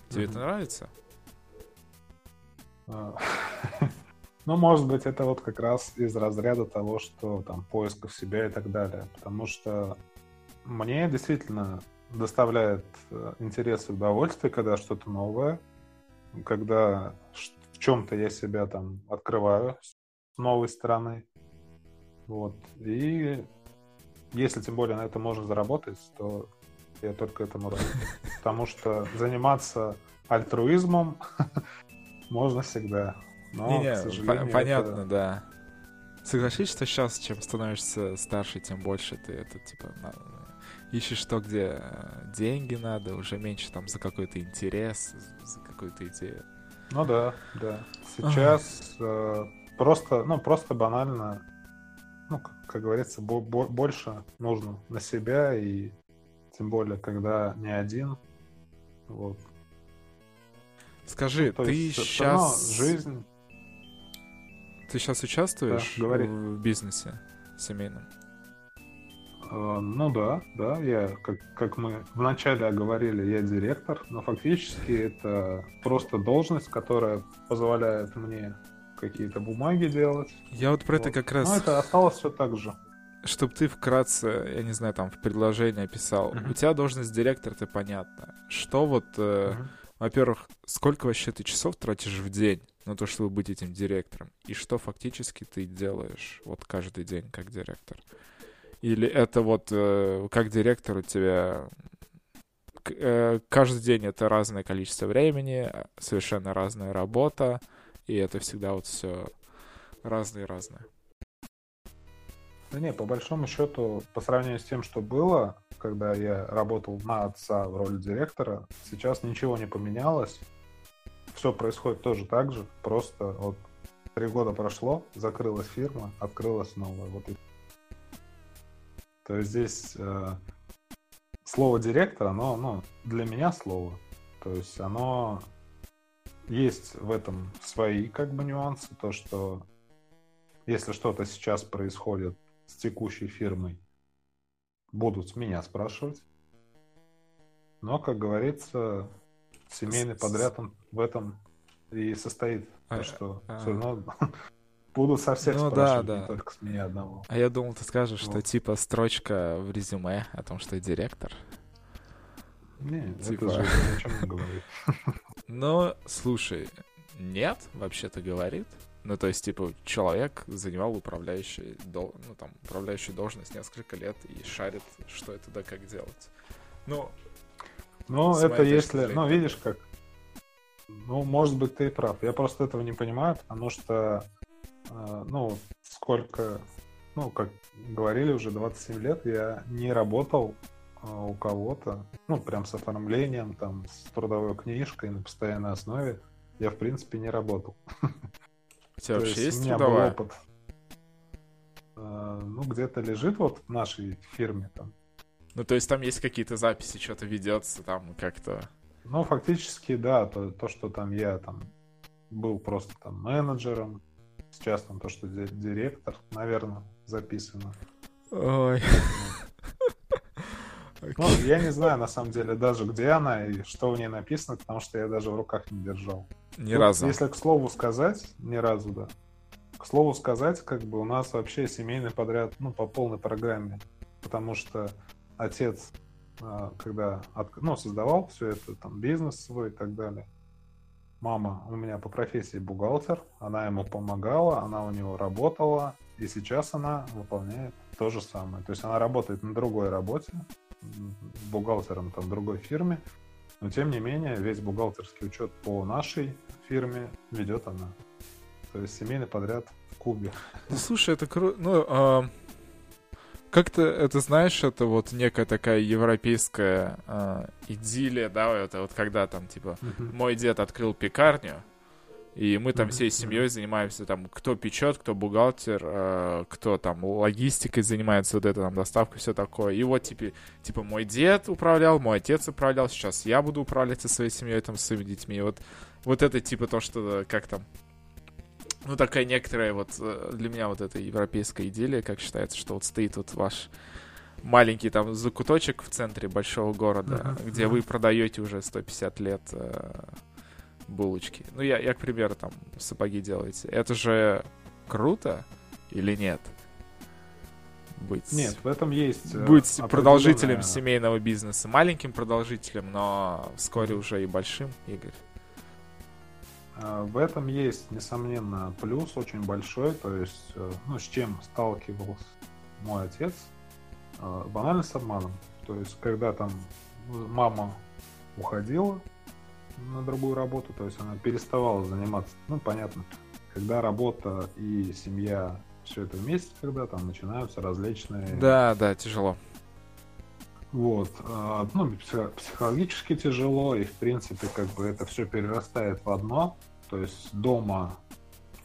Тебе uh-huh. это нравится? Ну, может быть, это вот как раз из разряда того, что там поисков себя и так далее. Потому что мне действительно доставляет интерес и удовольствие, когда что-то новое, когда в чем-то я себя там открываю с новой стороны. Вот. И если тем более на это можно заработать, то я только этому рад. Потому что заниматься альтруизмом можно всегда, но, не, не, к сожалению, по- понятно, это... да. Согласись, что сейчас, чем становишься старше, тем больше ты это, типа, на... ищешь то, где деньги надо, уже меньше там за какой-то интерес, за какую-то идею. Ну да, да. Сейчас э, просто, ну, просто банально, ну, как говорится, бо- бо- больше нужно на себя, и тем более, когда не один. Вот. Скажи, ну, ты есть, сейчас... Жизнь... Ты сейчас участвуешь да, в бизнесе семейном? Э, ну да, да. Я, как, как мы вначале оговорили, я директор, но фактически это просто должность, которая позволяет мне какие-то бумаги делать. Я вот про вот. это как раз... Ну, это осталось все так же. Чтобы ты вкратце, я не знаю, там, в предложении описал. Mm-hmm. У тебя должность директора, это понятно. Что вот... Э, mm-hmm. Во-первых, сколько вообще ты часов тратишь в день на то, чтобы быть этим директором? И что фактически ты делаешь вот каждый день как директор? Или это вот э, как директор у тебя... Э, каждый день это разное количество времени, совершенно разная работа, и это всегда вот все разное-разное. Да не, по большому счету, по сравнению с тем, что было, когда я работал на отца в роли директора, сейчас ничего не поменялось. Все происходит тоже так же, просто вот три года прошло, закрылась фирма, открылась новая. Вот. То есть здесь э, слово директора, оно, ну, для меня слово. То есть оно есть в этом свои как бы нюансы, то что если что-то сейчас происходит с текущей фирмой, будут меня спрашивать. Но, как говорится, семейный подряд он в этом и состоит. А, так что а... все равно будут со всех ну, спрашивать, да, да. не только с меня одного. А я думал, ты скажешь, вот. что типа строчка в резюме о том, что я директор. Нет, типа... это же ни о чем не говорит. Ну, слушай, нет, вообще-то говорит. Ну, то есть, типа, человек занимал управляющую, ну, там, управляющую должность несколько лет и шарит, что это да как делать. Ну, ну это если... Зрения, ну, видишь, как... Ну, может быть, ты и прав. Я просто этого не понимаю, потому что, э, ну, сколько... Ну, как говорили, уже двадцать семь лет я не работал э, у кого-то. Ну, прям с оформлением, там, с трудовой книжкой на постоянной основе. Я, в принципе, не работал. У тебя вообще есть, есть трудовая? Был опыт. Ну, где-то лежит вот в нашей фирме там. Ну, то есть там есть какие-то записи, что-то ведется там как-то? Ну, фактически, да. То, то что там я там был просто там менеджером. Сейчас там то, что директор, наверное, записано. Ой. Ну, я не знаю, на самом деле, даже где она и что в ней написано, потому что я даже в руках не держал. Ни Тут, разу. Если к слову сказать, ни разу, да. К слову сказать, как бы у нас вообще семейный подряд, ну, по полной программе. Потому что отец, когда от, ну, создавал все это, там, бизнес свой и так далее. Мама у меня по профессии бухгалтер, она ему помогала, она у него работала, и сейчас она выполняет то же самое. То есть она работает на другой работе, бухгалтером там другой фирме, но тем не менее весь бухгалтерский учет по нашей фирме ведет она. То есть семейный подряд в кубе. Ну, слушай, это круто. Ну, а... как-то это, знаешь, это вот некая такая европейская а... идиллия, да, это вот когда там типа uh-huh. мой дед открыл пекарню, и мы там mm-hmm. всей семьей занимаемся, там, кто печет, кто бухгалтер, э, кто там логистикой занимается, вот это там доставка, все такое. И вот, типа, типа, мой дед управлял, мой отец управлял, сейчас я буду управлять со своей семьей, там, с своими детьми. И вот, вот это, типа, то, что, как там, ну, такая некоторая вот, для меня вот эта европейская идиллия, как считается, что вот стоит вот ваш маленький там закуточек в центре большого города, mm-hmm. где mm-hmm. вы продаете уже сто пятьдесят лет э, булочки. Ну, я, я, к примеру, там, сапоги делаете. Это же круто или нет? Быть... Нет, в этом есть... Быть определенная... продолжителем семейного бизнеса. Маленьким продолжителем, но вскоре уже и большим, Игорь. В этом есть, несомненно, плюс очень большой. То есть, ну, с чем сталкивался мой отец? Банально с обманом. То есть, когда там мама уходила на другую работу, то есть она переставала заниматься, ну, понятно, когда работа и семья, все это вместе, когда там начинаются различные... Да, да, тяжело. Вот. Ну, психологически тяжело, и, в принципе, как бы это все перерастает в одно, то есть дома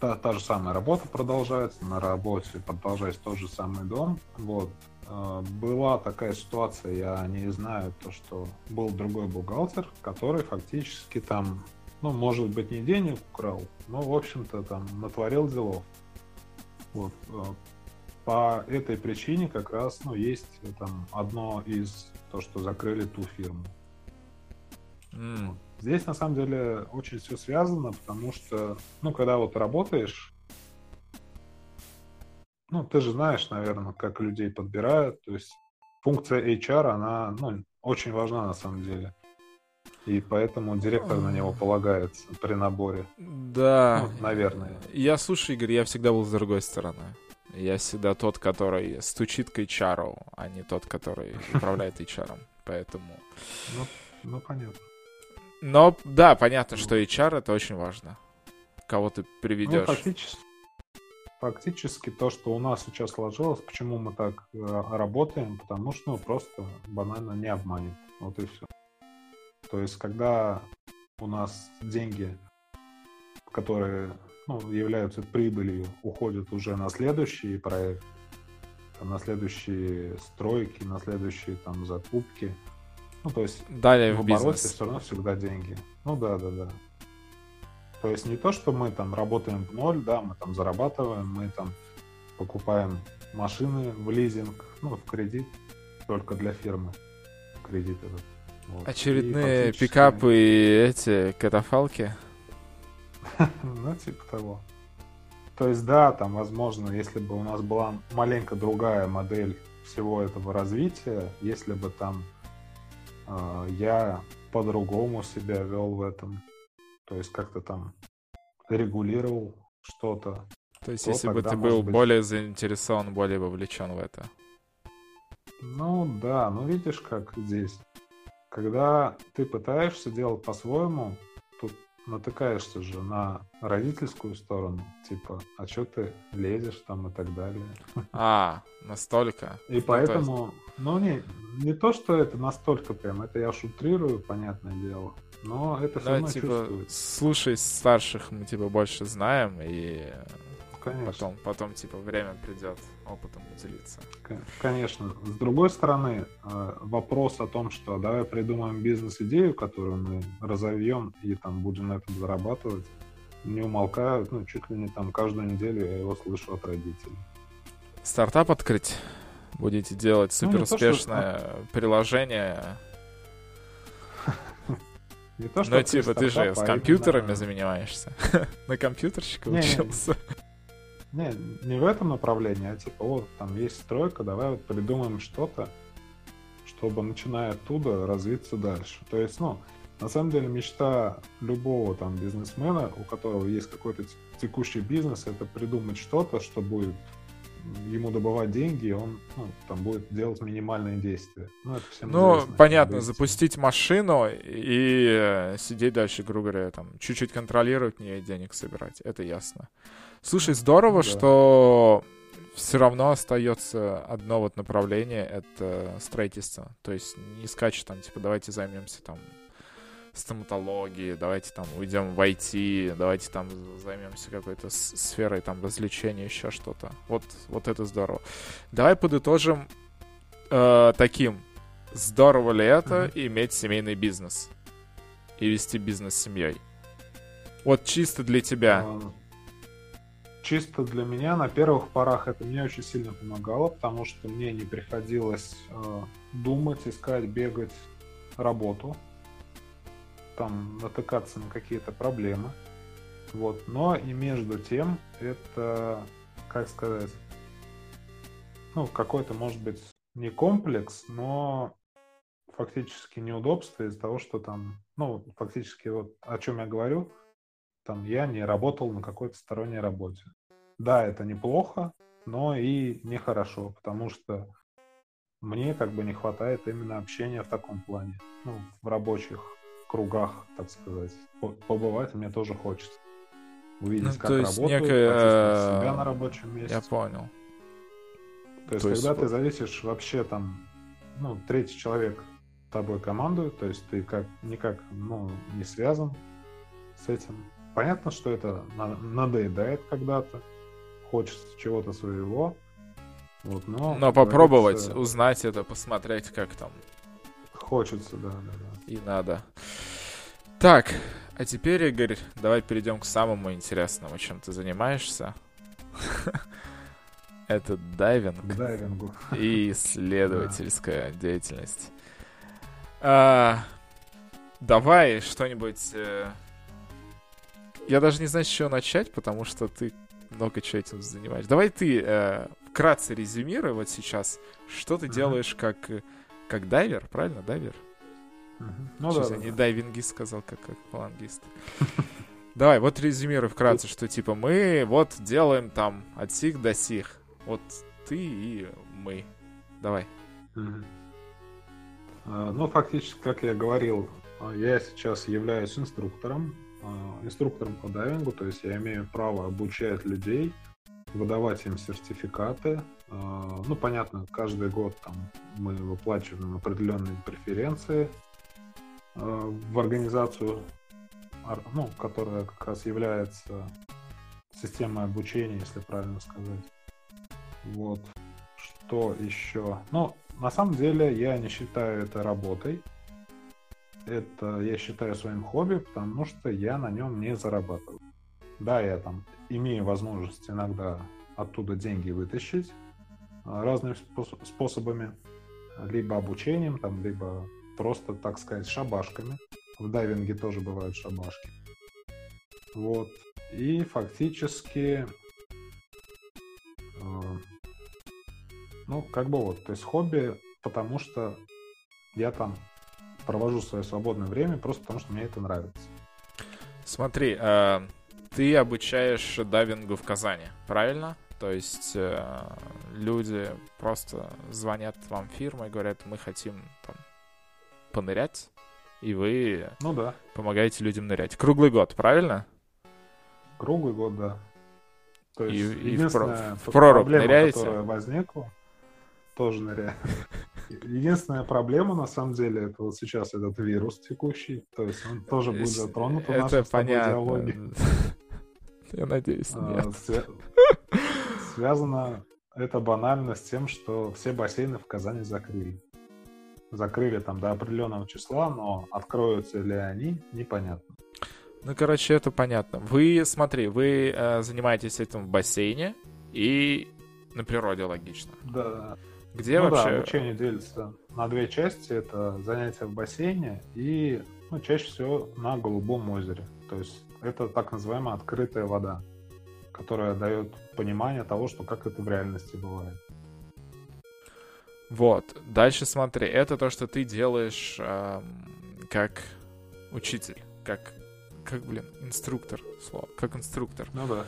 та, та же самая работа продолжается, на работе продолжается тот же самый дом. Вот. Была такая ситуация, я не знаю, то, что был другой бухгалтер, который фактически там, ну, может быть, не денег украл, но, в общем-то, там натворил делов. Вот. По этой причине как раз, ну, есть там одно из то, что закрыли ту фирму. Mm. Здесь, на самом деле, очень все связано, потому что, ну, когда вот работаешь, ну, ты же знаешь, наверное, как людей подбирают, то есть функция эйч ар, она, ну, очень важна на самом деле. И поэтому директор на него полагается при наборе. Да. Ну, наверное. Я, слушай, Игорь, я всегда был с другой стороны. Я всегда тот, который стучит к эйч ар, а не тот, который управляет эйч ар. Поэтому... Ну, ну, понятно. Но, да, понятно, ну, что эйч ар — это очень важно. Кого ты приведешь. Ну, фактически, фактически то, что у нас сейчас сложилось, почему мы так э, работаем, потому что, ну, просто банально не обманет. Вот и все. То есть, когда у нас деньги, которые... ну, являются прибылью, уходят уже на следующие проекты, на следующие стройки, на следующие там закупки. Ну, то есть далее в обороте бизнес. Все равно всегда деньги. Ну да, да, да. То есть не то, что мы там работаем в ноль, да, мы там зарабатываем, мы там покупаем машины в лизинг, ну, в кредит, только для фирмы кредит этот. Вот. Очередные фактически... пикапы и эти катафалки. Ну, типа того. То есть, да, там, возможно, если бы у нас была маленько другая модель всего этого развития, если бы там э, я по-другому себя вел в этом, то есть как-то там регулировал что-то. То есть, то если бы ты был быть... более заинтересован, более вовлечен в это. Ну, да, ну, видишь, как здесь. Когда ты пытаешься делать по-своему, натыкаешься же на родительскую сторону, типа, а что ты лезешь там и так далее. А, настолько. И ну, поэтому, есть... ну, не, не то, что это настолько прям, это я шутрирую, понятное дело, но это все равно чувствуется. Слушай старших, мы, типа, больше знаем, и потом, потом, типа, время придет опытом делиться. Конечно. С другой стороны, вопрос о том, что давай придумаем бизнес-идею, которую мы разовьем и там будем на этом зарабатывать, не умолкают, ну, чуть ли не там каждую неделю я его слышу от родителей. Стартап открыть? Будете делать суперуспешное, ну, что... приложение? Не то, что... Ну, типа, ты же с компьютерами занимаешься. На компьютерщика учился. Не, не в этом направлении, а типа, о, там есть стройка, давай вот придумаем что-то, чтобы, начиная оттуда, развиться дальше. То есть, ну, на самом деле мечта любого там бизнесмена, у которого есть какой-то текущий бизнес, это придумать что-то, что будет ему добывать деньги, и он, ну, там будет делать минимальные действия. Ну, это всем ну известно, понятно, действие. Запустить машину и сидеть дальше, грубо говоря, там, чуть-чуть контролировать, не денег собирать, это ясно. Слушай, здорово, да. Что все равно остается одно вот направление — это строительство. То есть не скачешь там, типа, давайте займемся там стоматологией, давайте там уйдем в ай ти, давайте там займемся какой-то сферой там развлечения, еще что-то. Вот, вот это здорово. Давай подытожим э, таким. Здорово ли это mm-hmm. иметь семейный бизнес и вести бизнес с семьей? Вот чисто для тебя. Mm-hmm. Чисто для меня на первых порах это мне очень сильно помогало, потому что мне не приходилось э, думать, искать, бегать работу, там натыкаться на какие-то проблемы. Вот. Но и между тем это, как сказать, ну, какой-то, может быть, не комплекс, но фактически неудобство из-за того, что там, ну, фактически вот о чем я говорю, там я не работал на какой-то сторонней работе. Да, это неплохо, но и нехорошо, потому что мне как бы не хватает именно общения в таком плане. Ну, в рабочих кругах, так сказать. Побывать мне тоже хочется. Увидеть, ну, как работают, некое... почувствовать себя на рабочем месте. Я понял. То есть, то есть когда вот... ты зависишь вообще там, ну, третий человек тобой командует, то есть ты как никак, ну, не связан с этим. Понятно, что это надоедает когда-то, хочется чего-то своего. Вот, но но попробовать, узнать это, посмотреть, как там. Хочется, да, да, да. И надо. Так, а теперь, Игорь, давай перейдем к самому интересному, чем ты занимаешься. Это дайвинг. Дайвингу. И исследовательская деятельность. А, давай что-нибудь... Я даже не знаю, с чего начать, потому что ты много чего этим занимаешься. Давай ты э, вкратце резюмируй вот сейчас, что ты uh-huh. делаешь как, как дайвер, правильно, дайвер? Uh-huh. Ну, сейчас да, я да, не да. дайвингист сказал, как, как фалангист. Давай, вот резюмируй вкратце, что типа мы вот делаем там от сих до сих. Вот ты и мы. Давай. Uh-huh. Uh, ну, фактически, как я говорил, я сейчас являюсь инструктором. инструктором по дайвингу, то есть я имею право обучать людей, выдавать им сертификаты. Ну, понятно, каждый год там мы выплачиваем определенные преференции в организацию, ну, которая как раз является системой обучения, если правильно сказать. Вот. Что еще? Ну, на самом деле я не считаю это работой. Это я считаю своим хобби, потому что я на нем не зарабатываю. Да, я там имею возможность иногда оттуда деньги вытащить разными способами, либо обучением, там, либо просто, так сказать, шабашками. В дайвинге тоже бывают шабашки. Вот. И фактически, ну, как бы вот, то есть хобби, потому что я там провожу свое свободное время просто потому, что мне это нравится. Смотри, э, ты обучаешь дайвингу в Казани, правильно? То есть э, люди просто звонят вам фирмы и говорят, мы хотим там понырять, и вы ну, да. помогаете людям нырять. Круглый год, правильно? Круглый год, да. То есть и, единственная и в, в прорубь проблема, ныряете? Которая возникла, тоже ныряю. Единственная проблема, на самом деле, это вот сейчас этот вирус текущий, то есть он тоже будет затронут в нашей с тобой диалоге. Я надеюсь, нет. Свя... Связано это банально с тем, что все бассейны в Казани закрыли. Закрыли там до определенного числа, но откроются ли они, непонятно. Ну, короче, это понятно. Вы, смотри, вы э, занимаетесь этим в бассейне и на природе, логично. Да. Где ну вообще? Да, обучение делится на две части. Это занятия в бассейне и, ну, чаще всего на Голубом озере. То есть это так называемая открытая вода, которая дает понимание того, что как это в реальности бывает. Вот. Дальше смотри. Это то, что ты делаешь э, как учитель, как, как, блин, инструктор. Слово. Как инструктор. Ну да.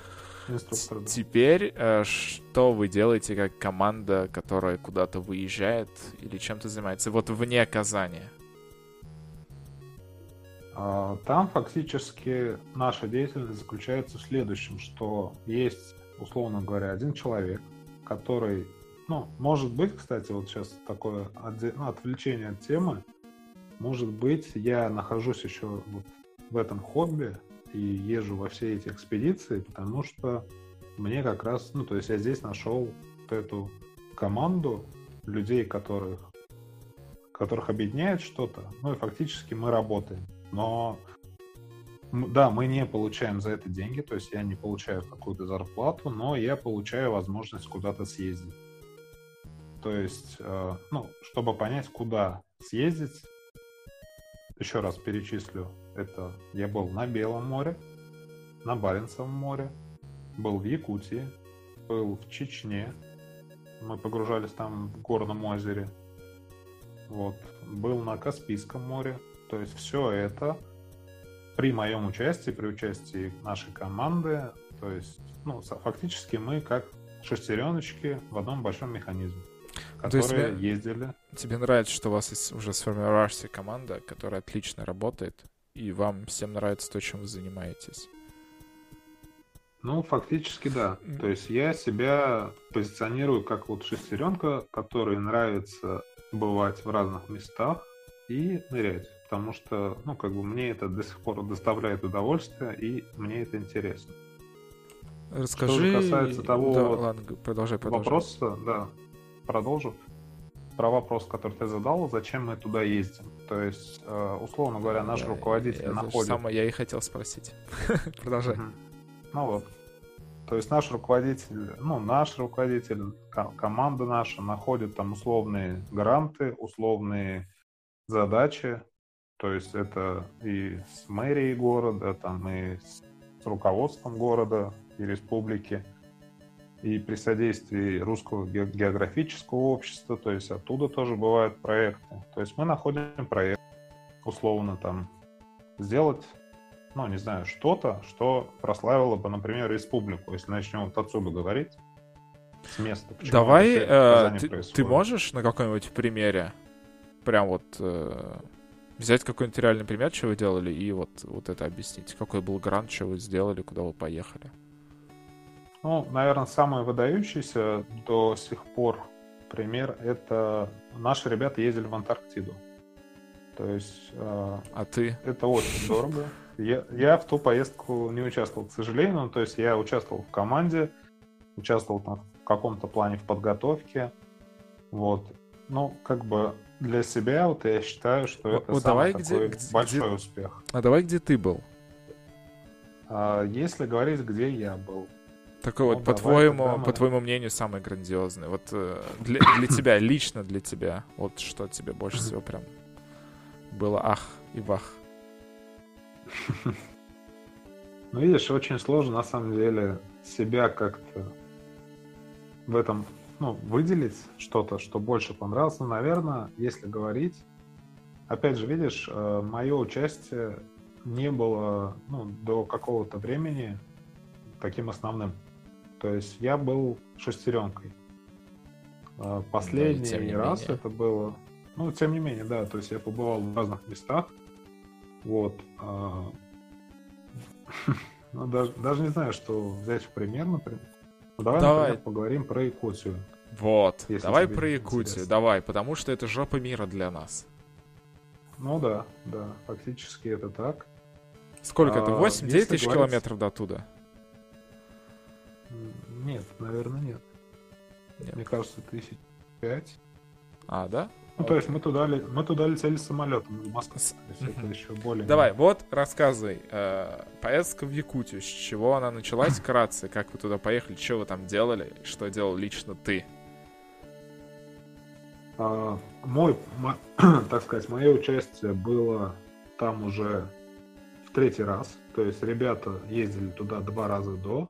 Инструктор, да. Теперь, что вы делаете как команда, которая куда-то выезжает или чем-то занимается, вот вне Казани? Там фактически наша деятельность заключается в следующем, что есть, условно говоря, один человек, который, ну, может быть, кстати, вот сейчас такое отвлечение от темы, может быть, я нахожусь еще вот в этом хобби, и езжу во все эти экспедиции, потому что мне как раз, ну, то есть я здесь нашел вот эту команду людей, которых, которых объединяет что-то, ну, и фактически мы работаем. Но, да, мы не получаем за это деньги, то есть я не получаю какую-то зарплату, но я получаю возможность куда-то съездить. То есть, э, ну, чтобы понять, куда съездить, еще раз перечислю. Это я был на Белом море, на Баренцевом море, был в Якутии, был в Чечне. Мы погружались там в Горном озере. Вот. Был на Каспийском море. То есть все это при моем участии, при участии нашей команды. То есть, ну, фактически мы как шестереночки в одном большом механизме, которые тебе, ездили. Тебе нравится, что у вас уже сформировалась команда, которая отлично работает? И вам всем нравится то, чем вы занимаетесь? Ну, фактически, да. То есть я себя позиционирую как вот шестеренка, которой нравится бывать в разных местах и нырять. потому что, ну, как бы мне это до сих пор доставляет удовольствие, и мне это интересно. Расскажи... Что же касается того, да, ладно, продолжай, продолжай. Вопроса, да, продолжу. Про вопрос, который ты задал, зачем мы туда ездим. То есть, условно говоря, наш я, руководитель я, находит... Самое я и хотел спросить. Продолжай. Ну вот. То есть наш руководитель, ну, наш руководитель, команда наша находит там условные гранты, условные задачи. То есть это и с мэрией города, там и с руководством города и республики, и при содействии русского географического общества, то есть оттуда тоже бывают проекты. То есть мы находим проект, условно, там, сделать, ну, не знаю, что-то, что прославило бы, например, республику, если начнем вот отсюда говорить, с места. Почему Давай, э, ты, ты можешь на каком-нибудь примере прям вот э, взять какой-нибудь реальный пример, что вы делали, и вот, вот это объяснить? Какой был грант, что вы сделали, куда вы поехали? Ну, наверное, самый выдающийся до сих пор пример — это наши ребята ездили в Антарктиду. То есть... Э, а ты? Это очень дорого. Я, я в ту поездку не участвовал, к сожалению. Ну, то есть я участвовал в команде, участвовал там в каком-то плане в подготовке. Вот. Ну, как бы для себя вот я считаю, что это вот самый давай, такой где, большой где... успех. А давай, где ты был? Э, если говорить, где я был. Такой ну, вот, давай, по твоему, мы... по твоему мнению, самый грандиозный. Вот для, для тебя, лично для тебя, вот что тебе больше всего прям было ах и бах. Ну, видишь, очень сложно, на самом деле, себя как-то в этом, ну, выделить что-то, что больше понравилось. Ну, наверное, если говорить, опять же, видишь, мое участие не было, ну, до какого-то времени таким основным. То есть я был шестеренкой. Последний раз это было... Ну, тем не менее, да. То есть я побывал в разных местах. Вот. Ну, даже, даже не знаю, что взять в пример, например. Ну, давай, давай. Например, поговорим про Якутию. Вот. Давай про Якутию. Интересно. Давай, потому что это жопа мира для нас. Ну да, да. Фактически это так. Сколько а, это? восемь-девять тысяч говорить... километров до туда? Нет, наверное, нет. нет. Мне кажется, тысяч пять. А, да? Ну, okay. То есть мы туда, мы туда летели самолетом из Москвы. Mm-hmm. Это еще более... Давай, вот рассказывай. Э, поездка в Якутию. С чего она началась вкратце? Как вы туда поехали? Что вы там делали? Что делал лично ты? А, мой, мо... так сказать, мое участие было там уже в третий раз. То есть ребята ездили туда два раза до.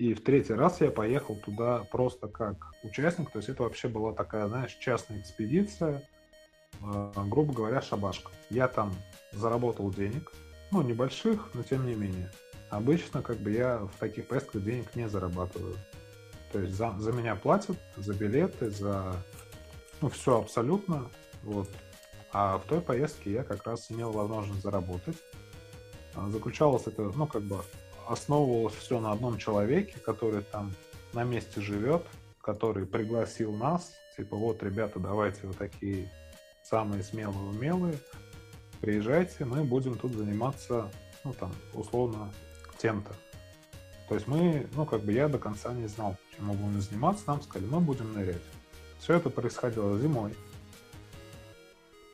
И в третий раз я поехал туда просто как участник. То есть это вообще была такая, знаешь, частная экспедиция, э, грубо говоря, шабашка. Я там заработал денег, ну, небольших, но тем не менее. Обычно как бы я в таких поездках денег не зарабатываю. То есть за, за меня платят, за билеты, за... Ну, все абсолютно. Вот. А в той поездке я как раз имел возможность заработать. Заключалось это, ну, как бы... Основывалось все на одном человеке, который там на месте живет, который пригласил нас, типа, вот, ребята, давайте вы такие самые смелые, умелые, приезжайте, мы будем тут заниматься, ну, там, условно, тем-то. То есть мы, ну, как бы я до конца не знал, чем мы будем заниматься, нам сказали, мы будем нырять. Все это происходило зимой.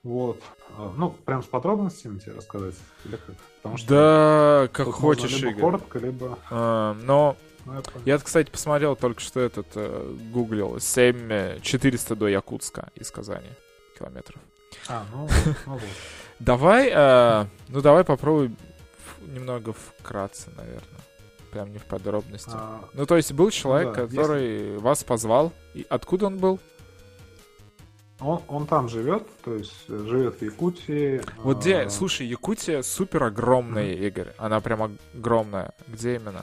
Вот. Ну, прям с подробностями тебе рассказать? Или как? Потому что да, как хочешь, либо Игорь. Коротко, либо... А, но ну, я, я, кстати, посмотрел только что этот, э, гуглил, семь тысяч четыреста до Якутска из Казани километров. А, ну, ну Давай, э, ну, давай попробуй немного вкратце, наверное. Прям не в подробности. А, ну, то есть был человек, да, который если... вас позвал. И откуда он был? Он, он там живет, то есть живет в Якутии. Вот где, слушай, Якутия супер огромная, Игорь. Она прям огромная. Где именно?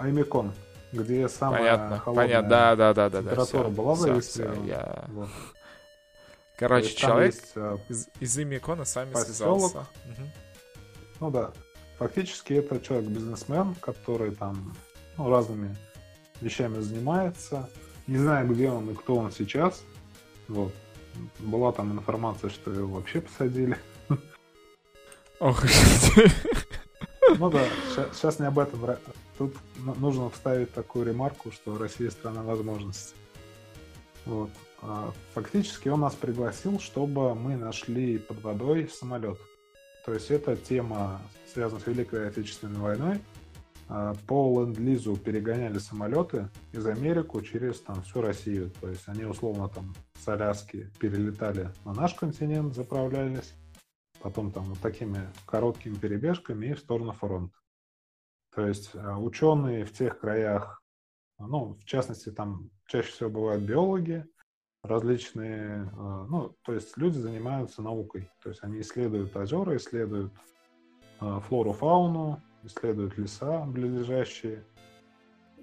Аймекон, где самая понятно, холодная понятно. Да, да, да, да, температура все, была зависимая. Я... Вот. Короче, есть, человек есть, из, из Аймекона сами связался. Угу. Ну да. Фактически это человек-бизнесмен, который там ну, разными вещами занимается. Не знаю, где он и кто он сейчас. Вот. Была там информация, что его вообще посадили. Ох, ну да, сейчас не об этом. Тут нужно вставить такую ремарку, что Россия страна возможностей. Вот. Фактически он нас пригласил, чтобы мы нашли под водой самолет. То есть эта тема связана с Великой Отечественной войной. По ленд-лизу перегоняли самолеты из Америки через там, всю Россию. То есть они условно там с Аляски перелетали на наш континент, заправлялись. Потом там вот такими короткими перебежками и в сторону фронта. То есть ученые в тех краях, ну, в частности, там чаще всего бывают биологи, различные, ну, то есть люди занимаются наукой. То есть они исследуют озера, исследуют флору, фауну, исследуют леса близлежащие.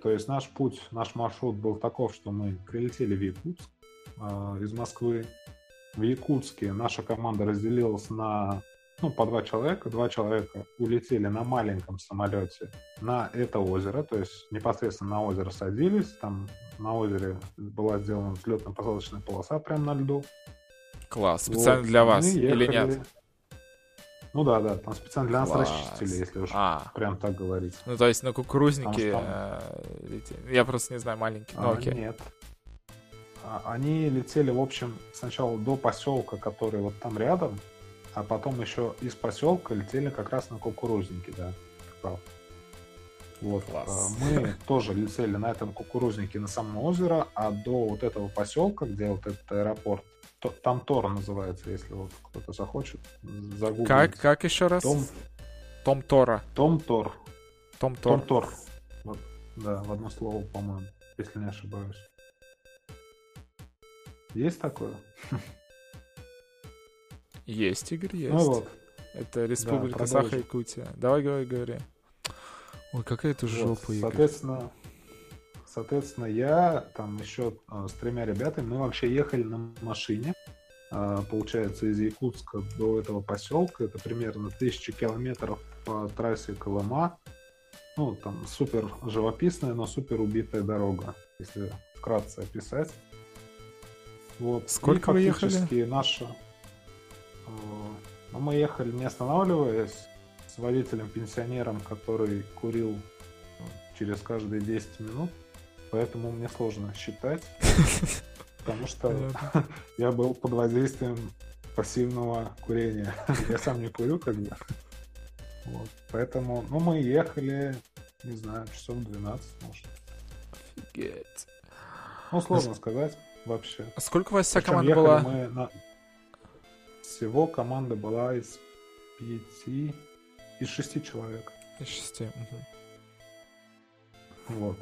То есть наш путь, наш маршрут был таков, что мы прилетели в Якутск из Москвы. В Якутске наша команда разделилась на, ну, по два человека. Два человека улетели на маленьком самолете на это озеро, то есть непосредственно на озеро садились. Там на озере была сделана взлетно-посадочная полоса прямо на льду. Класс. Специально вот. Для вас ехали... или нет? Ну да, да. Там специально для нас Класс. Расчистили, если уж а. Прям так говорить. Ну то есть на кукурузники... Там... Я просто не знаю, маленькие. Ну, а, окей. Нет. Они летели, в общем, сначала до поселка, который вот там рядом, а потом еще из поселка летели как раз на кукурузнике, да. Вот. Класс. Мы тоже летели на этом кукурузнике на само озеро, а до вот этого поселка, где вот этот аэропорт, Томтор называется, если вот кто-то захочет загуглить. Как, как еще раз? Том... Томтора. Томтор. Томтор. Томтор. Вот. Да, в одно слово, по-моему, если не ошибаюсь. Есть такое? Есть, Игорь, есть. Ну вот. Это Республика да, Саха-Якутия. Давай, говори, говори. Ой, какая ты жопа, вот, Игорь. Соответственно, соответственно, я там еще с тремя ребятами, мы вообще ехали на машине, получается, из Якутска до этого поселка. Это примерно тысяча километров по трассе Колыма. Ну, там супер живописная, но супер убитая дорога, если вкратце описать. Вот. Сколько вы ехали? Наши... Ну, мы ехали, не останавливаясь, с водителем-пенсионером, который курил через каждые десять минут, поэтому мне сложно считать, потому что я был под воздействием пассивного курения. Я сам не курю, как бы. Поэтому, ну, мы ехали, не знаю, часов двенадцать, может. Офигеть. Ну, сложно сказать. Вообще. А сколько у вас вся команда была? На... Всего команда была из пяти, из шести человек. Из шести. Угу. Вот.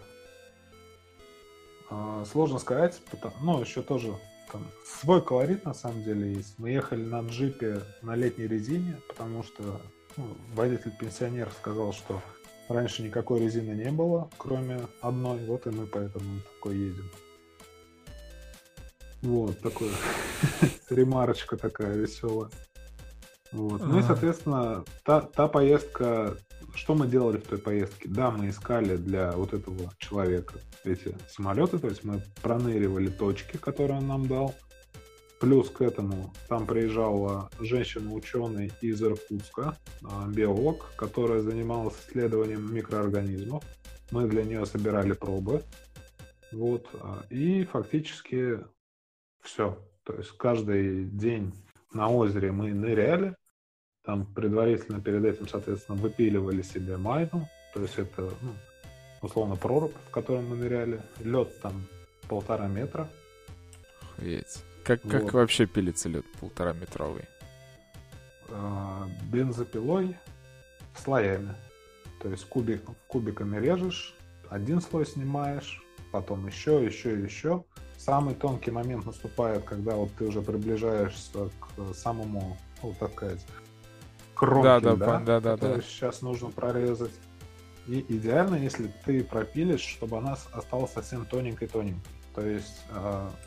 А, сложно сказать, потому... ну еще тоже там свой колорит на самом деле есть. Мы ехали на джипе на летней резине, потому что ну, водитель-пенсионер сказал, что раньше никакой резины не было, кроме одной, вот и мы поэтому такой едем. Вот, такое ремарочка такая веселая. Вот. Ну и, соответственно, та, та поездка... Что мы делали в той поездке? Да, мы искали для вот этого человека эти самолеты, то есть мы проныривали точки, которые он нам дал. Плюс к этому там приезжала женщина-ученый из Иркутска, биолог, которая занималась исследованием микроорганизмов. Мы для нее собирали пробы. Вот. И фактически... Все. То есть каждый день на озере мы ныряли, там предварительно перед этим, соответственно, выпиливали себе майну, то есть это, ну, условно, прорубь, в которой мы ныряли, лед там полтора метра. Охуеть. Как, вот. Как вообще пилится лед полтораметровый? А, бензопилой слоями. То есть кубик, кубиками режешь, один слой снимаешь, потом еще, еще, еще. Самый тонкий момент наступает, когда вот ты уже приближаешься к самому, ну, так сказать, кромке, да, да, да, да, которую да. сейчас нужно прорезать. И идеально, если ты пропилишь, чтобы она осталась совсем тоненькой-тоненькой. То есть...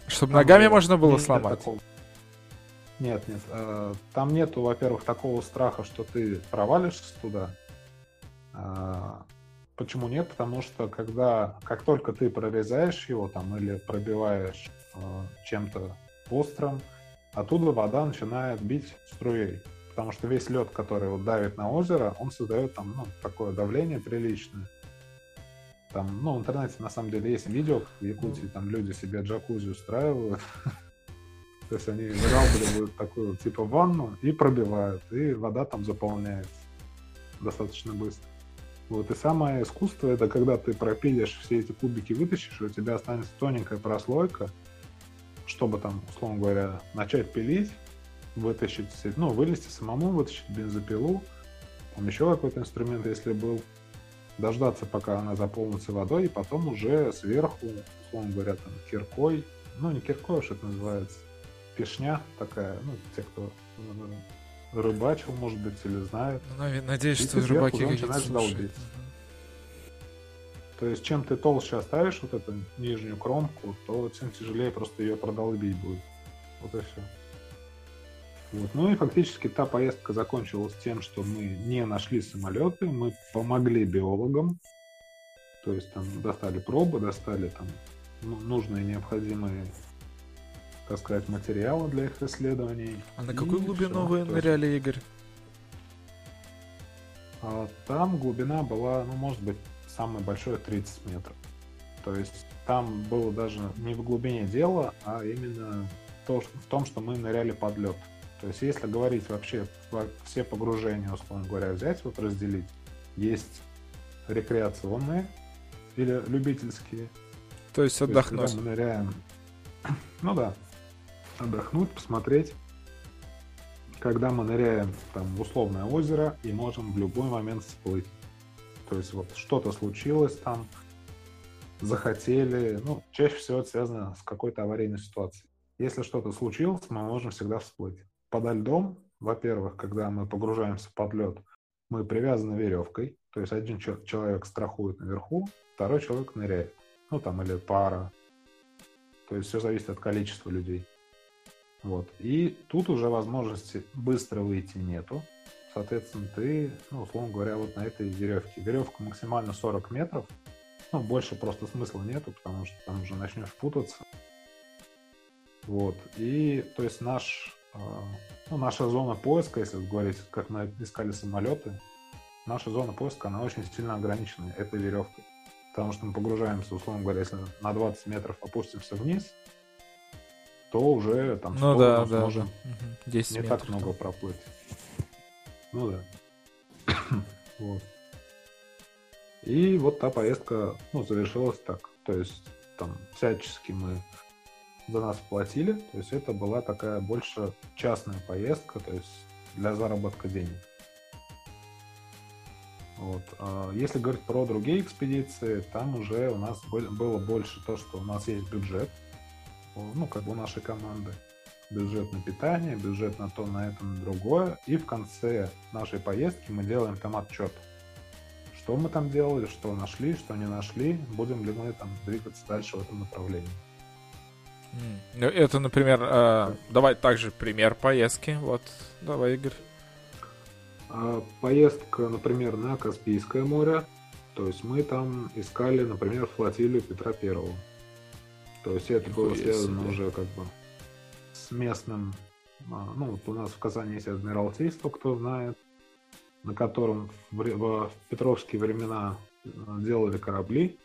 Чтобы ногами же, можно было нет, сломать? Такого... Нет, нет. Там нету, во-первых, такого страха, что ты провалишься туда. Почему нет? Потому что когда, как только ты прорезаешь его там или пробиваешь э, чем-то острым, Оттуда вода начинает бить струей, потому что весь лед, который вот давит на озеро, он создает там, ну, такое давление приличное. Там, ну, в интернете на самом деле есть видео, как в Якутии там люди себе джакузи устраивают. То есть они выравнивают такую типа ванну и пробивают, и вода там заполняется достаточно быстро. Вот, и самое искусство — это когда ты пропилишь все эти кубики, вытащишь, и у тебя останется тоненькая прослойка, чтобы там, условно говоря, начать пилить, вытащить, ну, вылезти самому, вытащить бензопилу, там еще какой-то инструмент, если был, дождаться, пока она заполнится водой, и потом уже сверху, условно говоря, там, киркой, ну, не киркой, что это называется, пешня такая, ну, те, кто рыбачил, может быть, или знает. Надеюсь, и что рыбаки начинают долбить. То есть, чем ты толще оставишь вот эту нижнюю кромку, то тем тяжелее просто ее продолбить будет. Вот и все. Вот. Ну и фактически та поездка закончилась тем, что мы не нашли самолеты, мы помогли биологам, то есть там достали пробы, достали там нужные, необходимые, так сказать, материалы для их исследований. А на какую глубину вы ныряли, Игорь? Там глубина была, ну, может быть, самое большое тридцать метров. То есть там было даже не в глубине дело, а именно то, в том, что мы ныряли под лед. То есть если говорить вообще все погружения, условно говоря, взять, вот разделить, есть рекреационные или любительские. То есть отдохнуть. То есть, мы ныряем. Ну да. Отдохнуть, посмотреть. Когда мы ныряем там, в условное озеро и можем в любой момент всплыть. То есть вот что-то случилось там, захотели. Ну, чаще всего это связано с какой-то аварийной ситуацией. Если что-то случилось, мы можем всегда всплыть. Подо льдом, во-первых, когда мы погружаемся под лед, мы привязаны веревкой. То есть один человек страхует наверху, второй человек ныряет. Ну там или пара. То есть все зависит от количества людей. Вот. И тут уже возможности быстро выйти нету. Соответственно, ты, ну, условно говоря, вот на этой веревке. Веревка максимально сорок метров. Ну, больше просто смысла нету, потому что там уже начнешь путаться. Вот. И, то есть, наш, ну, наша зона поиска, если говорить, как мы искали самолеты, наша зона поиска, она очень сильно ограничена этой веревкой. Потому что мы погружаемся, условно говоря, если на двадцать метров опустимся вниз, то уже там ну, сколько да, мы да, сможем да. десять не метров, так много да. проплыть. Ну да. Вот. И вот та поездка, ну, завершилась так. То есть там всячески мы за нас платили. То есть это была такая больше частная поездка, то есть для заработка денег. Вот. Если говорить про другие экспедиции, там уже у нас было больше то, что у нас есть бюджет, ну, как у нашей команды. Бюджет на питание, бюджет на то, на это, на другое. И в конце нашей поездки мы делаем там отчет. Что мы там делали, что нашли, что не нашли, будем ли мы там двигаться дальше в этом направлении. Это, например, э, давай также пример поездки. Вот, давай, Игорь. Поездка, например, на Каспийское море. То есть мы там искали, например, флотилию Петра Первого. То есть это было связано себе. Уже как бы с местным... Ну, вот у нас в Казани есть Адмиралтейство, кто знает, на котором в, в петровские времена делали корабли.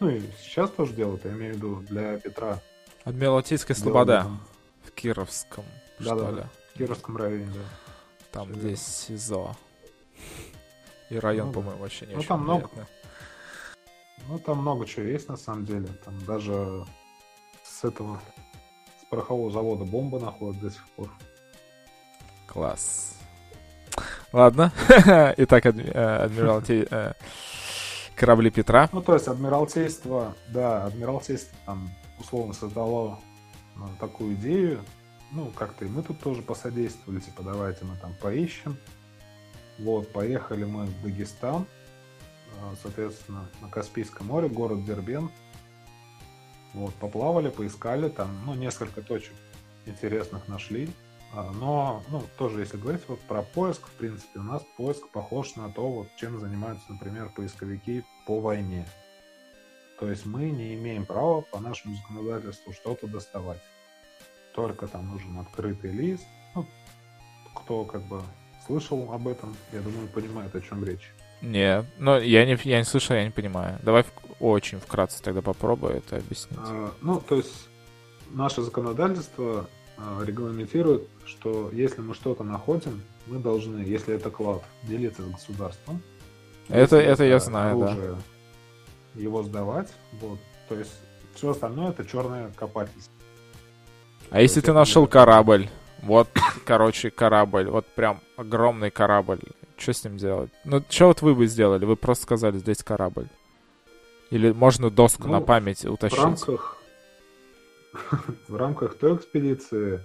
Ну и сейчас тоже делают, я имею в виду, для Петра. Адмиралтейская Слобода там... в Кировском, да, что да, ли? В Кировском районе, да. Там, Все где верно. СИЗО. И район, ну, по-моему, вообще не ну, очень там много... Ну, там много чего есть, на самом деле. Там даже с этого, с порохового завода бомба находят до сих пор. Класс. Ладно. Итак, адмиралте... корабли Петра. Ну, то есть, адмиралтейство, да, адмиралтейство там условно создало ну, такую идею. Ну, как-то и мы тут тоже посодействовали, типа, давайте мы там поищем. Вот, поехали мы в Дагестан, соответственно, на Каспийское море, город Дербент. Вот, поплавали, поискали, там, ну, несколько точек интересных нашли. Но, ну, тоже, если говорить вот про поиск, в принципе, у нас поиск похож на то, вот, чем занимаются, например, поисковики по войне. То есть мы не имеем права по нашему законодательству что-то доставать. только там нужен открытый лист. Ну, кто как бы слышал об этом, я думаю, понимает, о чем речь. Не, ну я не, я не слышал, я не понимаю. Давай в, очень вкратце тогда попробую это объяснить. А, ну, то есть наше законодательство а, регламентирует, что если мы что-то находим, мы должны, если это клад, делиться с государством. Это, это я знаю, да. Его сдавать, вот. То есть все остальное это черное копательство. А если ты нашел корабль, вот, короче, корабль, вот прям огромный корабль, что с ним делать? Ну, что вот вы бы сделали? Вы просто сказали, здесь корабль. Или можно доску ну, на память утащить? В рамках, в рамках той экспедиции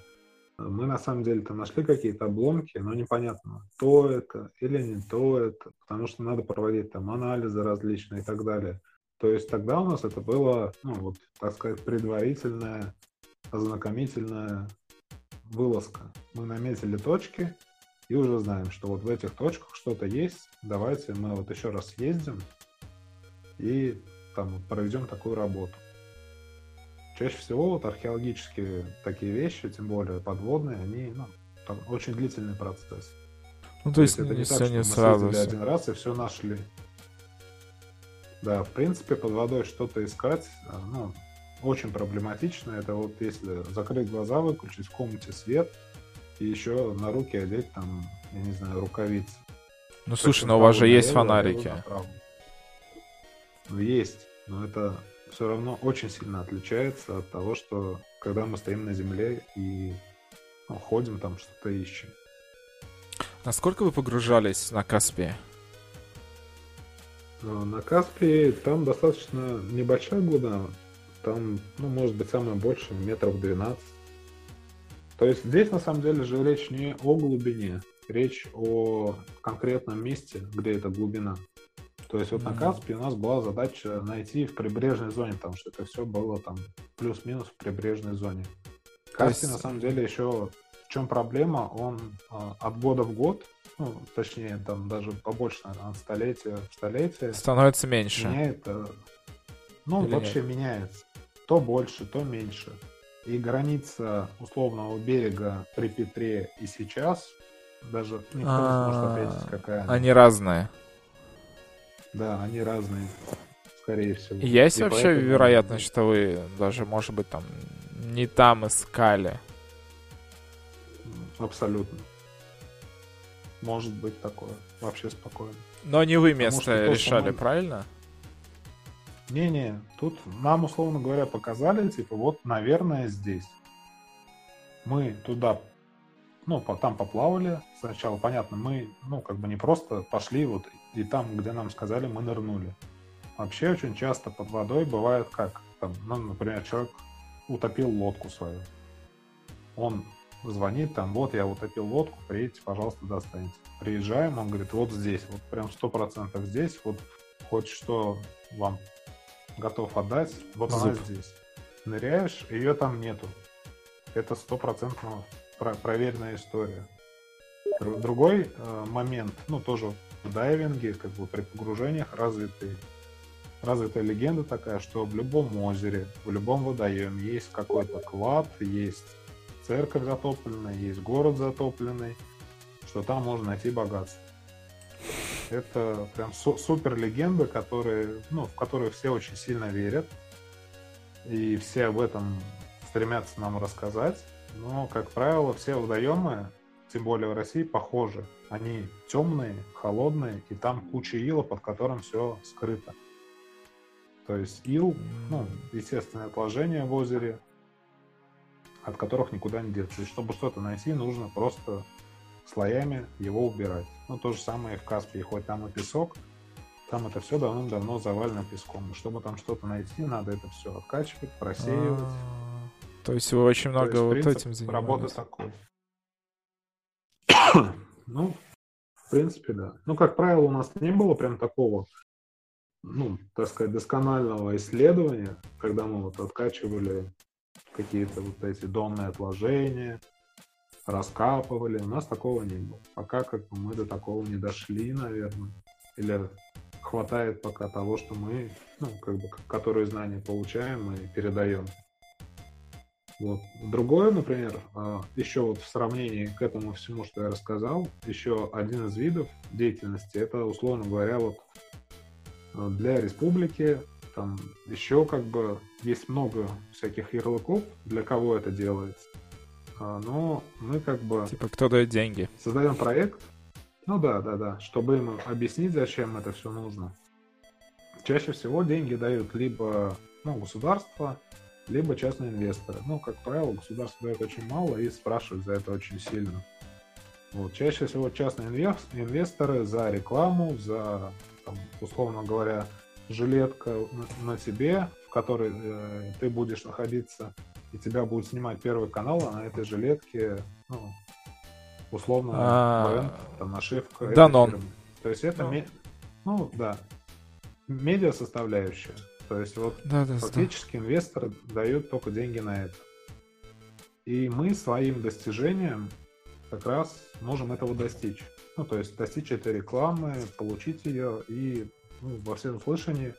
мы на самом деле-то нашли какие-то обломки, но непонятно, то это или не то это, потому что надо проводить там анализы различные и так далее. То есть тогда у нас это было, ну вот, так сказать, предварительная, ознакомительная вылазка. Мы наметили точки и уже знаем, что вот в этих точках что-то есть. Давайте мы вот еще раз съездим и там проведем такую работу. Чаще всего вот археологические такие вещи, тем более подводные, они, ну, там очень длительный процесс. Ну, то есть, то есть это не так, что мы съездили один раз и все нашли. Да, в принципе, под водой что-то искать, ну, очень проблематично. Это вот если закрыть глаза, выключить в комнате свет и еще на руки одеть там, я не знаю, рукавицы. Ну, так, слушай, но у вас же есть фонарики. Ну, есть, но это все равно очень сильно отличается от того, что когда мы стоим на земле и ну, ходим там, что-то ищем. Насколько вы погружались на Каспии? На Каспии там достаточно небольшая глубина, там, ну, может быть, самое больше метров двенадцать. То есть здесь, на самом деле, же речь не о глубине, речь о конкретном месте, где эта глубина. То есть вот mm-hmm. на Каспии у нас была задача найти в прибрежной зоне, потому что это все было там плюс-минус в прибрежной зоне. Каспий, есть... на самом деле, еще в чем проблема, он а, от года в год, ну, точнее, там даже побольше, наверное, от столетия в столетие. Становится меньше. Меняет, ну, Или вообще нет? меняется. То больше, то меньше. И граница условного берега при Петре и сейчас, даже никто не сможет ответить, какая она. Они разные. Да, они разные, скорее всего. Есть и вообще поэтому... вероятность, что вы даже, может быть, там не там искали? Абсолютно. Может быть такое. Вообще спокойно. Но не вы место что, решали, мы... правильно? Не-не, тут нам, условно говоря, показали, типа, вот, наверное, здесь. Мы туда, ну, там поплавали. Сначала, понятно, мы, ну, как бы не просто пошли вот и там, где нам сказали, мы нырнули. Вообще очень часто под водой бывает как, там, ну, например, человек утопил лодку свою. Он звонит, там, вот, я утопил лодку, приедете, пожалуйста, достаньте. Приезжаем, он говорит, вот здесь, вот прям сто процентов здесь, вот хоть что вам готов отдать, вот Зуб. Она здесь. Ныряешь, ее там нету. Это стопроцентно проверенная история. Другой э, момент, ну, тоже в дайвинге, как бы при погружениях развитый, развитая легенда такая, что в любом озере, в любом водоеме есть какой-то клад, есть церковь затопленная, есть город затопленный, что там можно найти богатство. Это прям су- супер легенда, которые, ну, в которую все очень сильно верят. И все об этом стремятся нам рассказать. Но, как правило, все водоемы, тем более в России, похожи. Они темные, холодные, и там куча ила, под которым все скрыто. То есть ил, ну, естественное отложение в озере, от которых никуда не деться. И чтобы что-то найти, нужно просто слоями его убирать. Ну, то же самое и в Каспии. Хоть там и песок, там это все давным-давно завалено песком. И чтобы там что-то найти, надо это все откачивать, просеивать. А-а-а. То есть вы очень много есть, вот принцип, этим занимались. Работа такой. Ну, в принципе, да. Ну, как правило, у нас не было прям такого, ну, так сказать, досконального исследования, когда мы вот откачивали какие-то вот эти донные отложения, раскапывали. У нас такого не было. Пока как бы мы до такого не дошли, наверное. Или хватает пока того, что мы, ну, как бы, которые знания получаем и передаем. Вот. Другое, например, еще вот в сравнении к этому всему, что я рассказал, еще один из видов деятельности, это, условно говоря, вот для республики, там еще как бы есть много всяких ярлыков, для кого это делается, но мы как бы... Типа, кто дает деньги? Создаем проект, ну да, да, да, чтобы им объяснить, зачем это все нужно. Чаще всего деньги дают либо, ну, государство, либо частные инвесторы. Ну, как правило, государство дает очень мало и спрашивают за это очень сильно. Вот. Чаще всего частные инвесторы за рекламу, за, там, условно говоря, жилетка на, на тебе, в которой э, ты будешь находиться, и тебя будет снимать Первый канал, а на этой жилетке, ну, условно, бренд, там, нашивка. Данон. То есть это, ну, ну да, медиа составляющая. То есть вот да, да, фактически да. Инвесторы дают только деньги на это. И мы своим достижением как раз можем этого достичь. Ну, то есть достичь этой рекламы, получить ее, и, ну, во всем слышании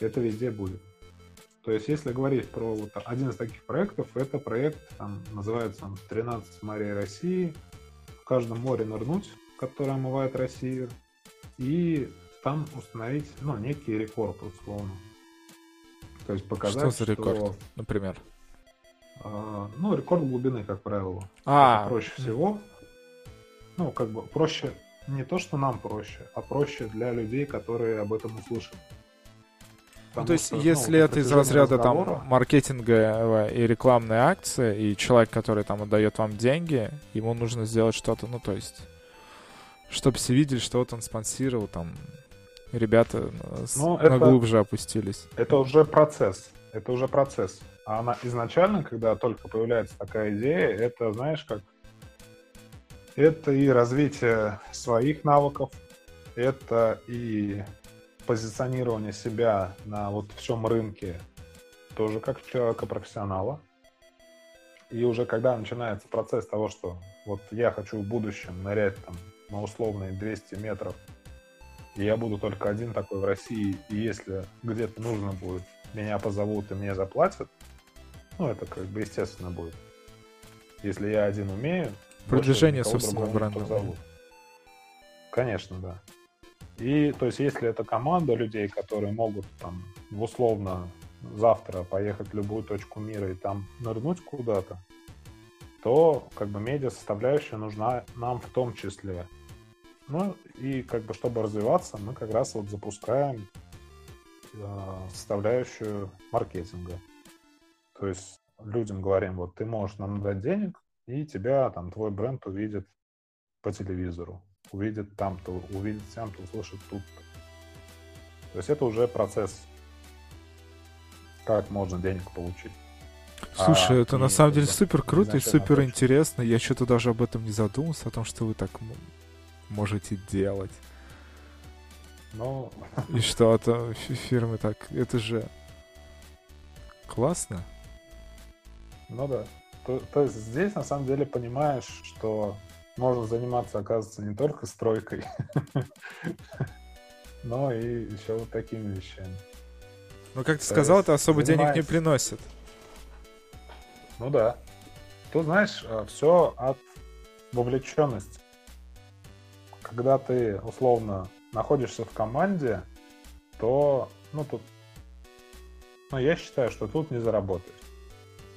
это везде будет. То есть если говорить про вот один из таких проектов, это проект, там, называется «тринадцать морей России», в каждом море нырнуть, которое омывает Россию, и там установить, ну, некий рекорд, условно. То есть показать, что... за рекорд, что, например? Э, ну, рекорд глубины, как правило. А-а-а. Проще всего. Ну, как бы проще не то, что нам проще, а проще для людей, которые об этом услышат. Ну, то есть, что, если ну, это из разряда разговора... там маркетинговая и рекламная акция, и человек, который там отдает вам деньги, ему нужно сделать что-то, ну, то есть, чтобы все видели, что вот он спонсировал там... Ребята наглубже опустились. Это уже процесс. Это уже процесс. А она изначально, когда только появляется такая идея, это, знаешь, как... Это и развитие своих навыков, это и позиционирование себя на вот всем рынке тоже как человека-профессионала. И уже когда начинается процесс того, что вот я хочу в будущем нырять там на условные двести метров, и я буду только один такой в России, и если где-то нужно будет, меня позовут и мне заплатят, ну, это как бы естественно будет. Если я один умею... Продвижение собственного бренда. Конечно, да. И, то есть, если это команда людей, которые могут там условно завтра поехать в любую точку мира и там нырнуть куда-то, то как бы медиа-составляющая нужна нам в том числе. Ну, и как бы, чтобы развиваться, мы как раз вот запускаем э, составляющую маркетинга. То есть людям говорим, вот ты можешь нам дать денег, и тебя там твой бренд увидит по телевизору, увидит там-то, увидит там-то, услышит тут-то. То есть это уже процесс, как можно денег получить. Слушай, а, это на самом деле супер круто и супер интересно. Я что-то даже об этом не задумался, о том, что вы так... можете делать. Но... И что-то фирмы так... Это же классно. Ну да. То, то есть здесь на самом деле понимаешь, что можно заниматься, оказывается, не только стройкой, но и еще вот такими вещами. Ну, как ты сказал, это особо денег не приносит. Ну да. Тут, знаешь, все от вовлеченности. Когда ты, условно, находишься в команде, то, ну, тут, ну, я считаю, что тут не заработаешь.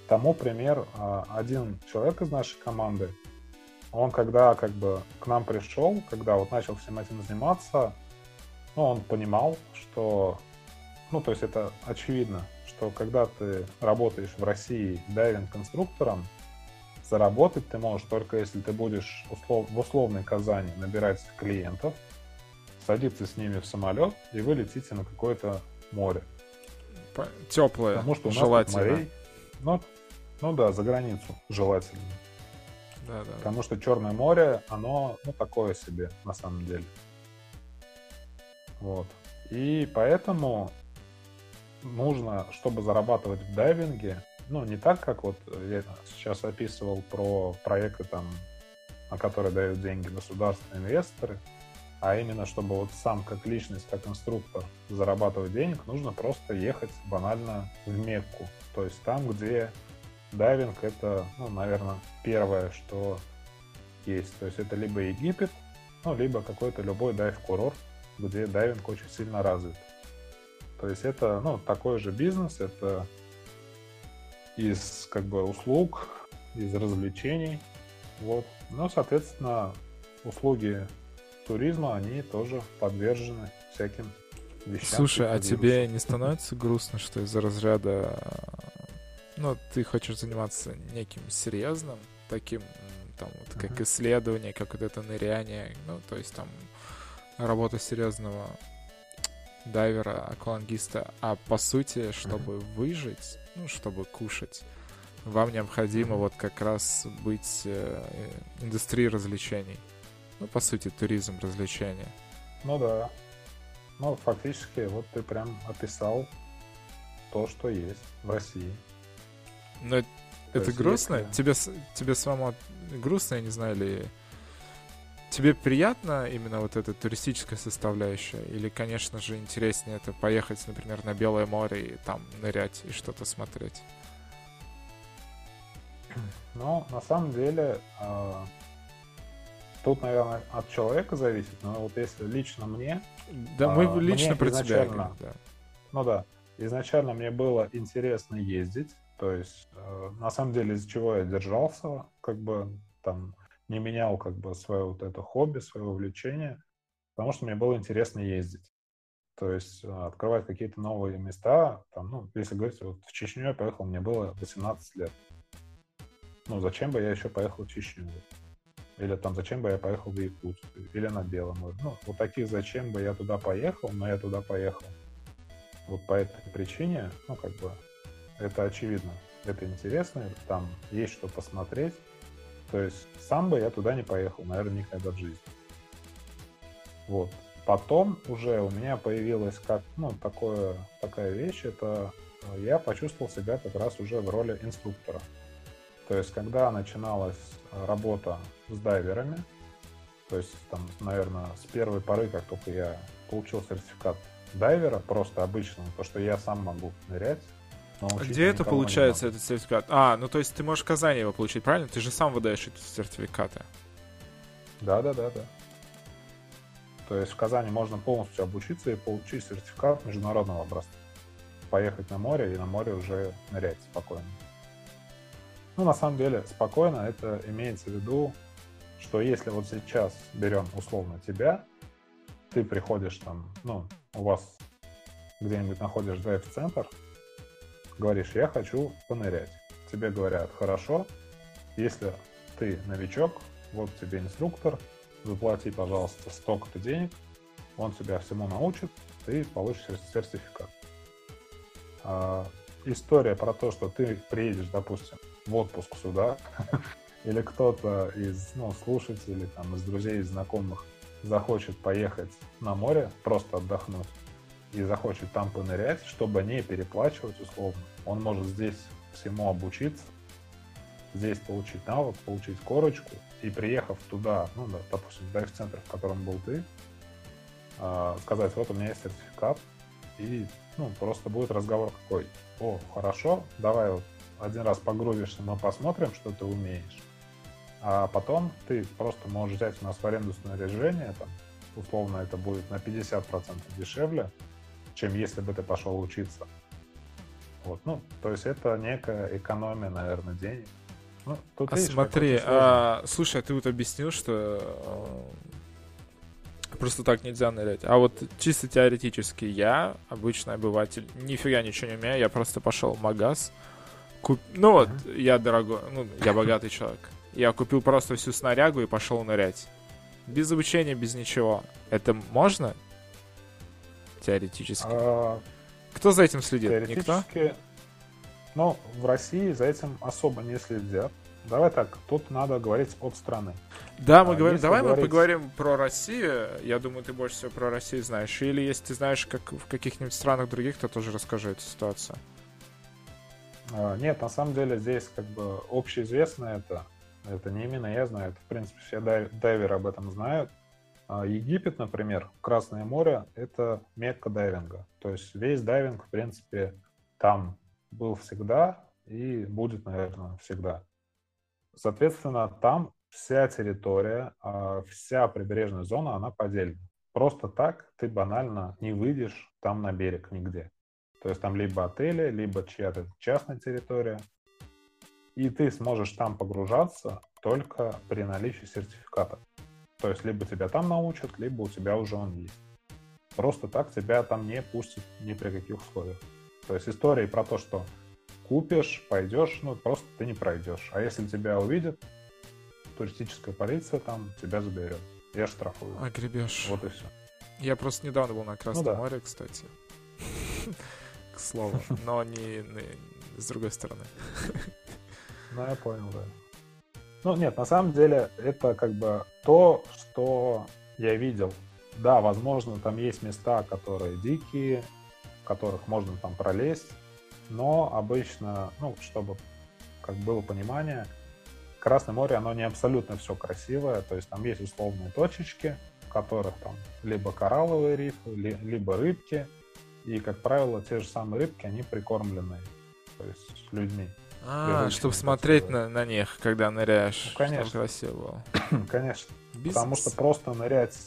Тому пример, один человек из нашей команды, он когда, как бы, к нам пришел, когда вот начал всем этим заниматься, ну, он понимал, что, ну, то есть это очевидно, что когда ты работаешь в России дайвинг-конструктором, заработать ты можешь только если ты будешь услов... в условной Казани набирать клиентов, садиться с ними в самолет, и вы летите на какое-то море. Теплое, потому что у нас желательно. Морей... Ну, ну да, за границу желательно. Да, да. Потому что Чёрное море, оно, ну, такое себе на самом деле. Вот. И поэтому нужно, чтобы зарабатывать в дайвинге, ну, не так, как вот я сейчас описывал про проекты, там, на которые дают деньги государственные инвесторы, а именно, чтобы вот сам как личность, как инструктор зарабатывать денег, нужно просто ехать банально в Мекку. То есть там, где дайвинг — это, ну, наверное, первое, что есть. То есть это либо Египет, ну, либо какой-то любой дайв-курорт, где дайвинг очень сильно развит. То есть это, ну, такой же бизнес, это из, как бы, услуг, из развлечений, вот. Ну, соответственно, услуги туризма, они тоже подвержены всяким вещам. Слушай, а тебе не становится грустно, что из-за разряда, ну, ты хочешь заниматься неким серьезным, таким, там, вот, как исследование, как вот это ныряние, ну, то есть, там, работа серьезного дайвера, аквалангиста, а по сути, чтобы выжить, ну, чтобы кушать, вам необходимо вот как раз быть индустрией развлечений. Ну, по сути, туризм, развлечения. Ну да. Ну, фактически, вот ты прям описал то, что есть в России. Но то это грустно? Есть... Тебе, тебе самому грустно, я не знаю, или... Тебе приятно именно вот эта туристическая составляющая? Или, конечно же, интереснее это поехать, например, на Белое море и там нырять и что-то смотреть? Ну, на самом деле, э, тут, наверное, от человека зависит, но вот если лично мне... Да, э, мы лично про тебя говорим, да. Ну да, изначально мне было интересно ездить, то есть, э, на самом деле, из-за чего я держался, как бы, там, не менял, как бы, свое вот это хобби, свое увлечение, потому что мне было интересно ездить. То есть открывать какие-то новые места, там, ну, если говорить, вот в Чечню я поехал, мне было восемнадцать лет. Ну, зачем бы я еще поехал в Чечню? Или там, зачем бы я поехал в Якутск? Или на Белое море? Ну, вот таких, зачем бы я туда поехал, но я туда поехал. Вот по этой причине, ну, как бы, это очевидно. Это интересно, там есть что посмотреть. То есть сам бы я туда не поехал, наверное, никогда в жизни. Вот. Потом уже у меня появилась как, ну, такое, такая вещь, это я почувствовал себя как раз уже в роли инструктора. То есть когда начиналась работа с дайверами, то есть там, наверное, с первой поры, как только я получил сертификат дайвера, просто обычно, то, что я сам могу нырять. Где это получается, этот сертификат? А, ну то есть ты можешь в Казани его получить, правильно? Ты же сам выдаешь эти сертификаты. Да-да-да-да. То есть в Казани можно полностью обучиться и получить сертификат международного образца. Поехать на море и на море уже нырять спокойно. Ну, на самом деле, спокойно это имеется в виду, что если вот сейчас берем условно тебя, ты приходишь там, ну, у вас где-нибудь находишь дайв-центр, говоришь, я хочу понырять. Тебе говорят, хорошо, если ты новичок, вот тебе инструктор, заплати, пожалуйста, столько-то денег, он тебя всему научит, ты получишь сертификат. А история про то, что ты приедешь, допустим, в отпуск сюда, или кто-то из, ну, слушателей, там, из друзей, из знакомых захочет поехать на море, просто отдохнуть, и захочет там понырять, чтобы не переплачивать условно. Он может здесь всему обучиться, здесь получить навык, получить корочку, и приехав туда, ну, да, допустим, в дайв-центр, в котором был ты, сказать, вот у меня есть сертификат, и, ну, просто будет разговор какой. О, хорошо, давай вот один раз погрузишься, мы посмотрим, что ты умеешь. А потом ты просто можешь взять у нас в аренду снаряжение, там, условно, это будет на пятьдесят процентов дешевле, чем если бы ты пошел учиться. Вот, ну, то есть это некая экономия, наверное, денег. Ну, тут, а видишь, смотри, а, слушай, а ты вот объяснил, что э, просто так нельзя нырять. А вот чисто теоретически я, обычный обыватель, нифига ничего не умею, я просто пошел в магаз. Куп... Ну вот, mm-hmm. я дорогой, ну, я богатый человек. Я купил просто всю снарягу и пошел нырять. Без обучения, без ничего. Это можно? Теоретически. А... Кто за этим следит? Теоретически... Никто? Ну, в России за этим особо не следят. Давай так, тут надо говорить от страны. Да, мы а, говорим, давай говорить... мы поговорим про Россию. Я думаю, ты больше всего про Россию знаешь. Или если ты знаешь, как в каких-нибудь странах других, то тоже расскажи эту ситуацию. А, нет, на самом деле здесь как бы общеизвестно это. Это не именно я знаю, это, в принципе, все дайверы об этом знают. Египет, например, Красное море — это мекка дайвинга. То есть весь дайвинг, в принципе, там был всегда, и будет, наверное, всегда. Соответственно, там вся территория, вся прибрежная зона, она поделена. Просто так ты банально не выйдешь там на берег нигде. То есть там либо отели, либо чья-то частная территория. И ты сможешь там погружаться только при наличии сертификата. То есть либо тебя там научат, либо у тебя уже он есть. Просто так тебя там не пустят ни при каких условиях. То есть истории про то, что купишь, пойдешь, ну просто ты не пройдешь. А если тебя увидят, туристическая полиция там тебя заберет. Я штрафую. А гребешь. Вот и все. Я просто недавно был на Красном ну, да. море, кстати. К слову. Но не с другой стороны. Ну, я понял, да. Ну, нет, на самом деле, это как бы то, что я видел. Да, возможно, там есть места, которые дикие, в которых можно там пролезть, но обычно, ну, чтобы как было понимание, Красное море, оно не абсолютно все красивое, то есть там есть условные точечки, в которых там либо коралловые рифы, либо рыбки, и, как правило, те же самые рыбки, они прикормлены, то есть людьми. А, чтобы смотреть на, на них, когда ныряешь. Ну, конечно. Красиво. Конечно. Бизнес. Потому что просто нырять,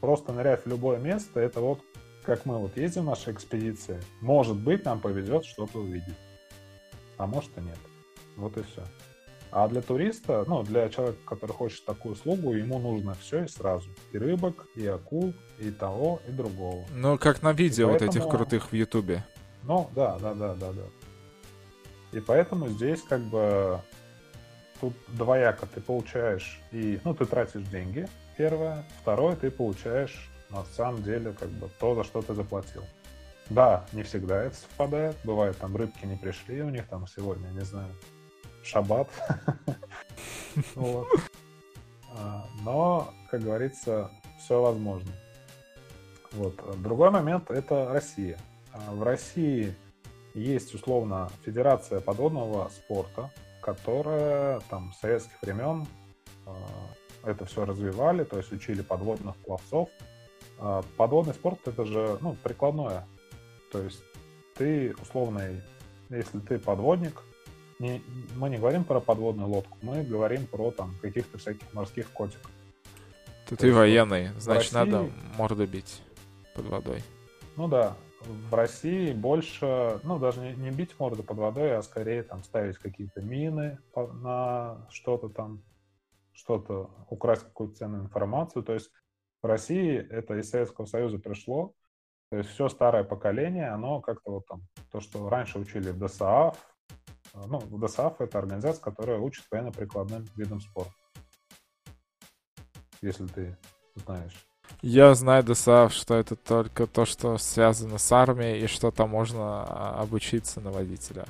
просто нырять в любое место, это вот как мы вот ездим в наши экспедиции. Может быть, нам повезет что-то увидеть. А может и нет. Вот и все. А для туриста, ну, для человека, который хочет такую услугу, ему нужно все и сразу. И рыбок, и акул, и того, и другого. Ну, как на видео и вот поэтому... этих крутых в Ютубе. Ну, да, да, да, да, да. И поэтому здесь как бы тут двояко ты получаешь и, ну, ты тратишь деньги, первое. Второе, ты получаешь на самом деле как бы то, за что ты заплатил. Да, не всегда это совпадает. Бывает, там рыбки не пришли, у них там сегодня, не знаю, шаббат. Но, как говорится, все возможно. Другой момент — это Россия. В России есть, условно, федерация подводного спорта, которая там с советских времен э, это все развивали, то есть учили подводных пловцов. Э, подводный спорт — это же, ну, прикладное. То есть ты, условно, если ты подводник, не, мы не говорим про подводную лодку, мы говорим про там каких-то всяких морских котиков. Ты, ты военный, значит, России... надо морду бить под водой. Ну да. В России больше, ну, даже не, не бить морду под водой, а скорее там ставить какие-то мины на что-то там, что-то, украсть какую-то ценную информацию. То есть в России это из Советского Союза пришло. То есть все старое поколение, оно как-то вот там, то, что раньше учили в ДСАФ. Ну, ДСАФ — это организация, которая учит военно-прикладным видам спорта. Если ты знаешь. Я знаю ДСАФ, что это только то, что связано с армией, и что там можно обучиться на водителя.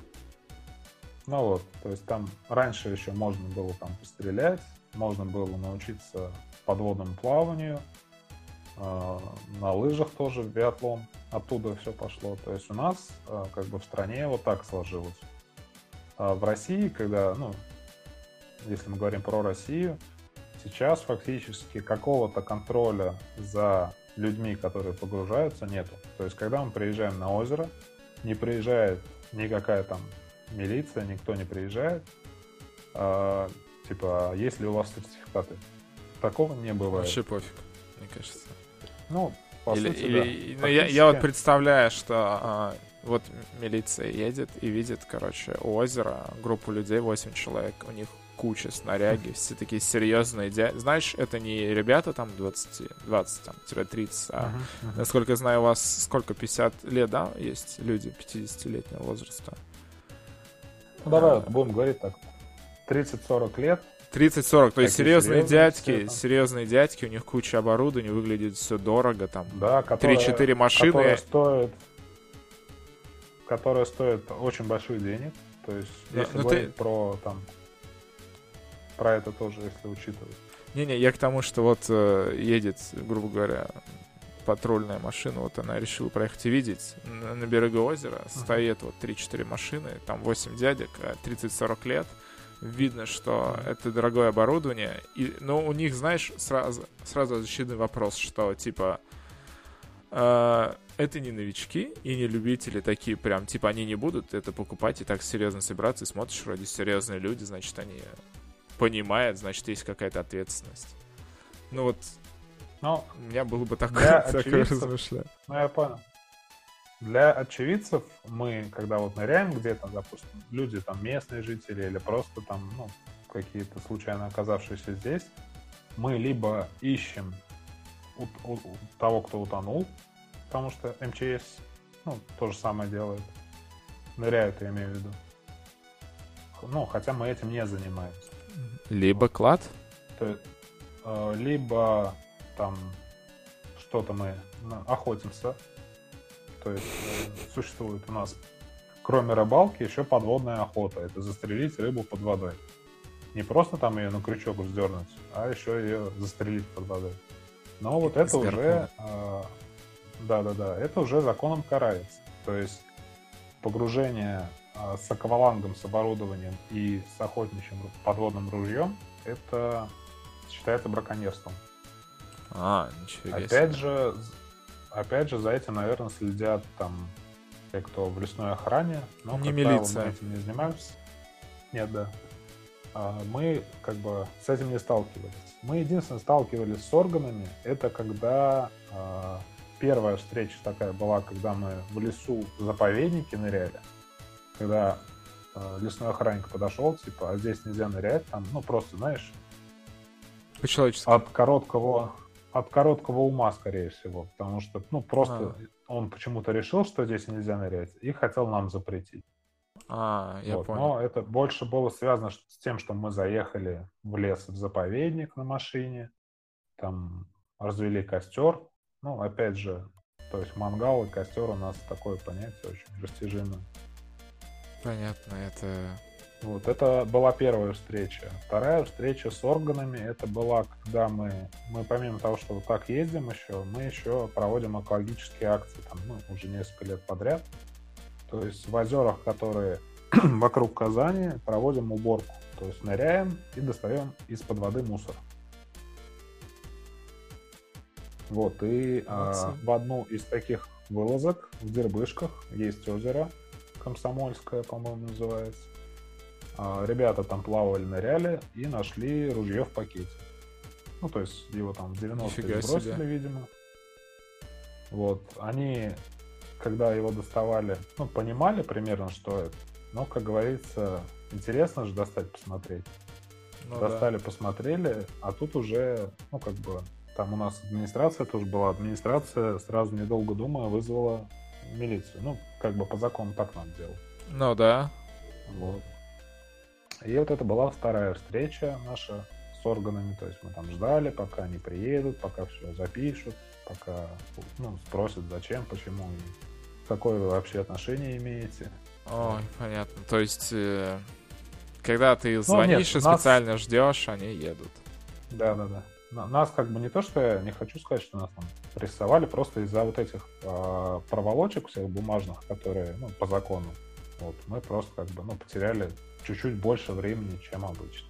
Ну вот, то есть там раньше еще можно было там пострелять, можно было научиться подводному плаванию, э, на лыжах тоже в биатлон, оттуда все пошло. То есть у нас э, как бы в стране вот так сложилось. А в России, когда, ну, если мы говорим про Россию, сейчас фактически какого-то контроля за людьми, которые погружаются, нету. То есть, когда мы приезжаем на озеро, не приезжает никакая там милиция, никто не приезжает. А, типа, есть ли у вас сертификаты? Такого не бывает. Вообще пофиг, мне кажется. Ну, по или, сути, или, да. Я, я вот представляю, что а, вот милиция едет и видит, короче, у озера группу людей, восемь человек, у них куча снаряги, все такие серьезные. Ди... Знаешь, это не ребята там двадцать, двадцать тридцать, а uh-huh, uh-huh. насколько я знаю, у вас сколько, пятьдесят лет, да, есть люди пятидесятилетнего возраста? Ну, давай а... будем говорить так, тридцать-сорок лет. тридцать-сорок, то есть серьезные, серьезные дядьки, серьезные дядьки, у них куча оборудования, выглядит все дорого, там, да, три-четыре машины. Которые стоят, которые стоят очень больших денег, то есть, да, если говорить ты... про, там, про это тоже, если учитывать. Не-не, я к тому, что вот э, едет, грубо говоря, патрульная машина, вот она решила проехать и видеть. На, на берегу озера uh-huh. стоят вот три-четыре машины, там восемь дядек, тридцать-сорок лет. Видно, что uh-huh. это дорогое оборудование. И, но у них, знаешь, сразу, сразу защитный вопрос, что типа э, это не новички и не любители такие прям, типа, они не будут это покупать и так серьезно собираться, и смотришь, вроде серьезные люди, значит, они понимают, значит, есть какая-то ответственность. Ну вот, но у меня было бы такое, такое размышление. Ну, я понял. Для очевидцев мы, когда вот ныряем где-то, допустим, люди там местные жители или просто там, ну, какие-то случайно оказавшиеся здесь, мы либо ищем у, у, у того, кто утонул, потому что МЧС, ну, то же самое делает, ныряют, я имею в виду. Ну, хотя мы этим не занимаемся. Либо вот. Клад? То, э, либо там что-то мы охотимся. То есть существует у нас, кроме рыбалки, еще подводная охота. Это застрелить рыбу под водой. Не просто там ее на крючок вздернуть, а еще ее застрелить под водой. Но вот это Сверху. уже... Э, да-да-да, это уже законом карается. То есть погружение э, с аквалангом, с оборудованием и с охотничьим подводным ружьем, это считается браконьерством. А, ничего себе. Опять же... Опять же, за этим, наверное, следят там те, кто в лесной охране. Но не милиция. Мы этим не занимаемся. Нет, да. Мы как бы с этим не сталкивались. Мы единственное сталкивались с органами. Это когда первая встреча такая была, когда мы в лесу в заповеднике ныряли. Когда лесной охранник подошел, типа, а здесь нельзя нырять. Там, ну, просто, знаешь, по-человечески. От короткого... От короткого ума, скорее всего, потому что, ну, просто а. он почему-то решил, что здесь нельзя нырять, и хотел нам запретить. А, я вот. понял. Но это больше было связано с тем, что мы заехали в лес, в заповедник на машине, там развели костер. Ну, опять же, то есть мангал и костер у нас такое понятие очень растяжимое. Понятно, это... Вот, это была первая встреча. Вторая встреча с органами, это была, когда мы, мы помимо того, что вот так ездим еще, мы еще проводим экологические акции, там, ну, уже несколько лет подряд. То есть в озерах, которые вокруг Казани, проводим уборку. То есть ныряем и достаем из-под воды мусор. Вот, и а, в одну из таких вылазок в Дербышках есть озеро, Комсомольское, по-моему, называется. Ребята там плавали, ныряли и нашли ружье в пакете. Ну, то есть его там в девяностые бросили, видимо. Вот. Они, когда его доставали, ну, понимали примерно, что это. Но, как говорится, интересно же достать, посмотреть. Ну, достали, да. посмотрели, а тут уже, ну, как бы, там у нас администрация тоже была. Администрация, сразу недолго думая, вызвала милицию. Ну, как бы по закону так надо делать. Ну, да. Вот. И вот это была вторая встреча наша с органами. То есть мы там ждали, пока они приедут, пока все запишут, пока, ну, спросят, зачем, почему, какое вы вообще отношение имеете. Ой, понятно. То есть, когда ты звонишь, ну, нет, и специально нас... ждешь, они едут. Да-да-да. Нас как бы не то, что я не хочу сказать, что нас там прессовали, просто из-за вот этих э, проволочек всех бумажных, которые, ну, по закону, вот, мы просто как бы, ну, потеряли... чуть-чуть больше времени, чем обычно.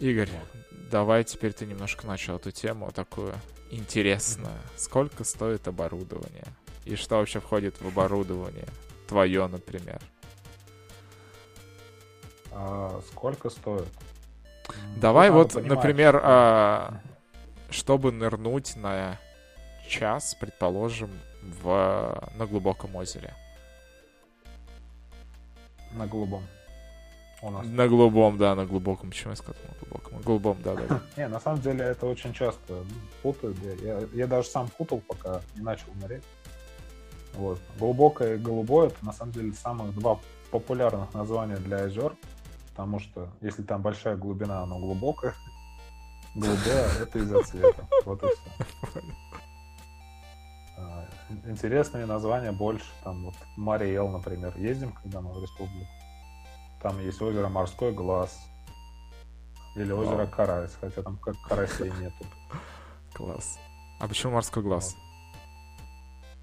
Игорь, давай теперь ты немножко начал эту тему такую интересную. Сколько стоит оборудование? И что вообще входит в оборудование? Твое, например. А, сколько стоит? Давай вот, понимать, например, что... а, чтобы нырнуть на час, предположим, в, на глубоком озере. На голубом. У нас. На голубом, да, на глубоком. Почему я сказал на глубоком? На голубом, да, да. Не, на самом деле это очень часто путают. Я, я даже сам путал, пока не начал нырять. Вот. Глубокое и голубое — это на самом деле самых два популярных названия для озер. Потому что если там большая глубина, оно глубокое. Голубое — это из-за цвета. Вот и все. Интересные названия больше. Там вот Мариэл, например, ездим, когда мы в республику. Там есть озеро Морской Глаз. Или озеро Вау. Карась, хотя там как карасей нету. Класс. А почему Морской Глаз?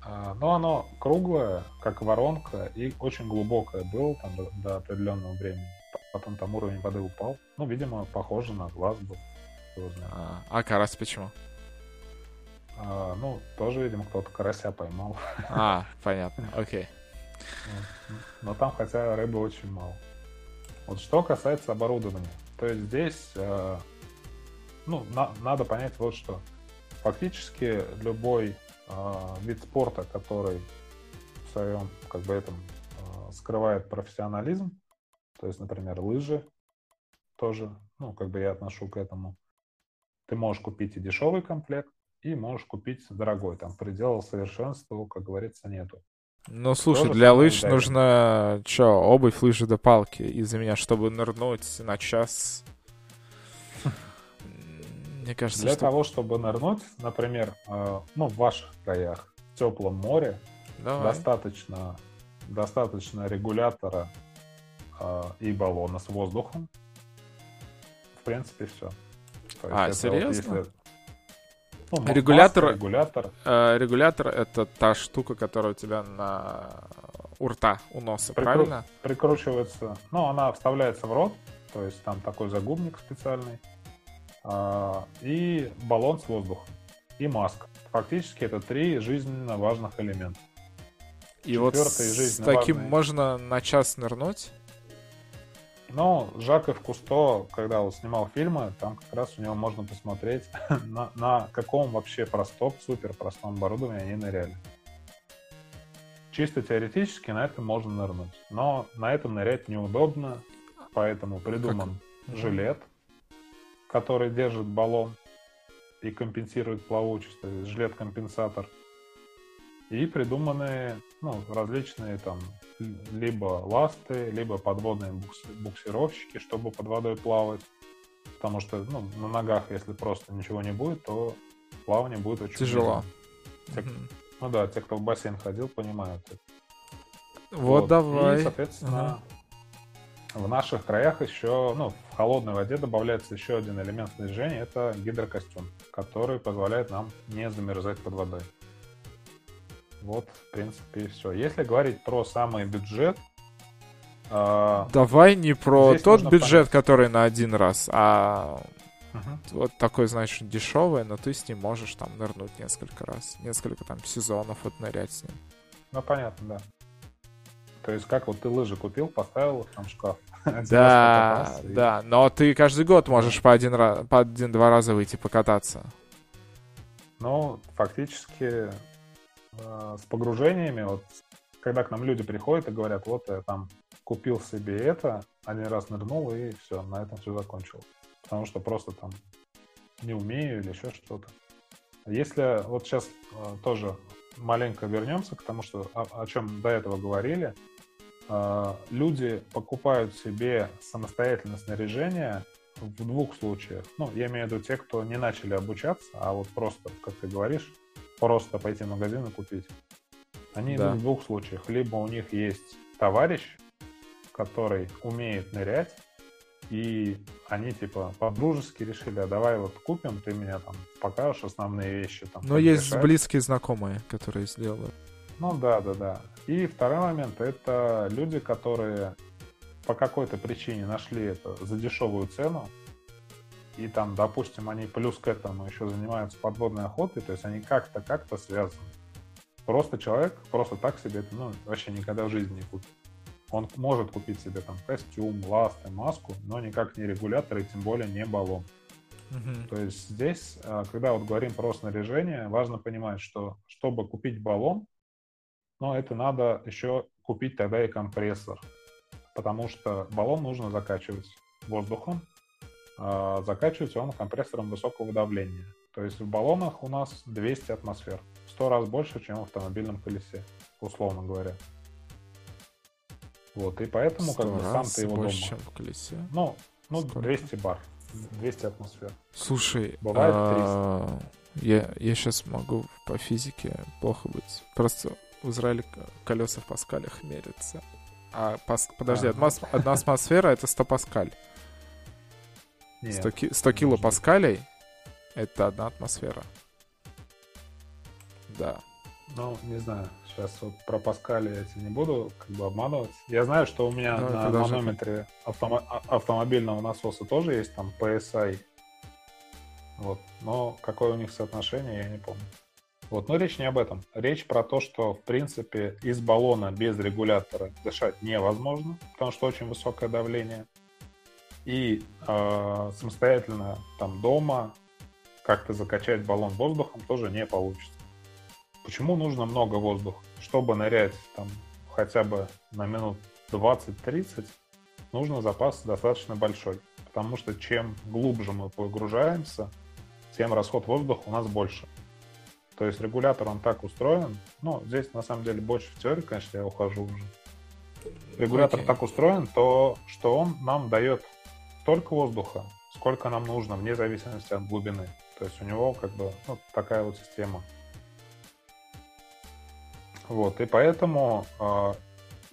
А, ну, оно круглое, как воронка, и очень глубокое было там до, до определенного времени. Потом там уровень воды упал. Ну, видимо, похоже на глаз был. А, а карась почему? А, Ну, тоже, видимо, кто-то карася поймал. А, понятно, окей. Но там, хотя рыбы очень мало. Вот что касается оборудования. То есть здесь, ну, на, надо понять вот что. Фактически любой вид спорта, который в своем, как бы, этом скрывает профессионализм, то есть, например, лыжи тоже, ну, как бы я отношу к этому. Ты можешь купить и дешевый комплект, и можешь купить дорогой. Там предела совершенства, как говорится, нету. Ну, слушай, для лыж нужно, чё, обувь, лыжи да палки. Из-за меня, чтобы нырнуть на час, мне кажется, Для что... того, чтобы нырнуть, например, э, ну, в ваших краях, в теплом море, Давай. достаточно, достаточно регулятора э, и баллона с воздухом. В принципе, все. А, серьезно? Вот, если... Ну, регулятор, регулятор. Э, регулятор — это та штука, которая у тебя на... у рта, у носа, Прикру... правильно? Прикручивается, ну, она вставляется в рот, то есть там такой загубник специальный, э, и баллон с воздухом, и маска. Фактически это три жизненно важных элемента. И Четвертый вот с таким важный... можно на час нырнуть? Ну, Жак Ив Кусто, когда он снимал фильмы, там как раз у него можно посмотреть, на, на каком вообще простом, супер простом оборудовании они ныряли. Чисто теоретически на этом можно нырнуть, но на этом нырять неудобно, поэтому придуман как? жилет, который держит баллон и компенсирует плавучесть, то есть жилет-компенсатор. И придуманы, ну, различные там либо ласты, либо подводные буксировщики, чтобы под водой плавать. Потому что, ну, на ногах, если просто ничего не будет, то плавание будет очень тяжело. Те, mm-hmm. Ну да, те, кто в бассейн ходил, понимают это. Вот, вот. давай. И, соответственно, mm-hmm. в наших краях еще, ну, в холодной воде добавляется еще один элемент снаряжения, это гидрокостюм, который позволяет нам не замерзать под водой. Вот, в принципе, и все. Если говорить про самый бюджет... Давай не про тот бюджет, понять. который на один раз, а угу. вот такой, значит, дешевый, но ты с ним можешь там нырнуть несколько раз, несколько там сезонов вот нырять с ним. Ну, понятно, да. То есть как вот ты лыжи купил, поставил их там в шкаф. Да, да, но ты каждый год можешь по один-два раза выйти покататься. Ну, фактически... с погружениями, вот, когда к нам люди приходят и говорят, вот я там купил себе это, один раз нырнул, и все, на этом все закончилось. Потому что просто там не умею или еще что-то. Если вот сейчас э, тоже маленько вернемся к тому, что, о, о чем до этого говорили, э, люди покупают себе самостоятельное снаряжение в двух случаях. Ну, я имею в виду те, кто не начали обучаться, а вот просто, как ты говоришь, просто пойти в магазин и купить. Они да. идут в двух случаях. Либо у них есть товарищ, который умеет нырять, и они типа по-дружески решили, а давай вот купим, ты меня там покажешь основные вещи. Там, Но есть решаешь. близкие знакомые, которые сделают. Ну да, да, да. И второй момент — это люди, которые по какой-то причине нашли это за дешевую цену. И там, допустим, они плюс к этому еще занимаются подводной охотой, то есть они как-то, как-то связаны. Просто человек просто так себе это, ну, вообще никогда в жизни не купит. Он может купить себе там костюм, ласты, маску, но никак не регулятор и тем более не баллон. Mm-hmm. То есть здесь, когда вот говорим про снаряжение, важно понимать, что чтобы купить баллон, ну, это надо еще купить тогда и компрессор, потому что баллон нужно закачивать воздухом, закачивается он компрессором высокого давления. То есть в баллонах у нас двести атмосфер. В сто раз больше, чем в автомобильном колесе, условно говоря. Вот, и поэтому как бы сам ты его больше, дома. Чем в колесе? Ну, ну двести бар. двести атмосфер. Слушай, бывает триста. Я, я сейчас могу по физике плохо быть. Просто в Израиле колеса в паскалях мерятся. А, пас... подожди, одна атмосфера — это сто паскаль. сто килопаскалей — это одна атмосфера. Да. Ну, не знаю. Сейчас вот про паскали я тебе не буду как бы обманывать. Я знаю, что у меня Давай на продолжай. манометре автом... автомобильного насоса тоже есть там пи эс ай. Вот. Но какое у них соотношение, я не помню. Вот, но речь не об этом. Речь про то, что, в принципе, из баллона без регулятора дышать невозможно, потому что очень высокое давление. И э, самостоятельно там дома как-то закачать баллон воздухом тоже не получится. Почему нужно много воздуха? Чтобы нырять там хотя бы на минут двадцать-тридцать, нужно запас достаточно большой. Потому что чем глубже мы погружаемся, тем расход воздуха у нас больше. То есть регулятор, он так устроен. Ну, здесь на самом деле больше в теории, конечно, я ухожу уже. Регулятор okay. так устроен, то, что он нам дает столько воздуха, сколько нам нужно, вне зависимости от глубины. То есть у него как бы ну, такая вот система. Вот, и поэтому э,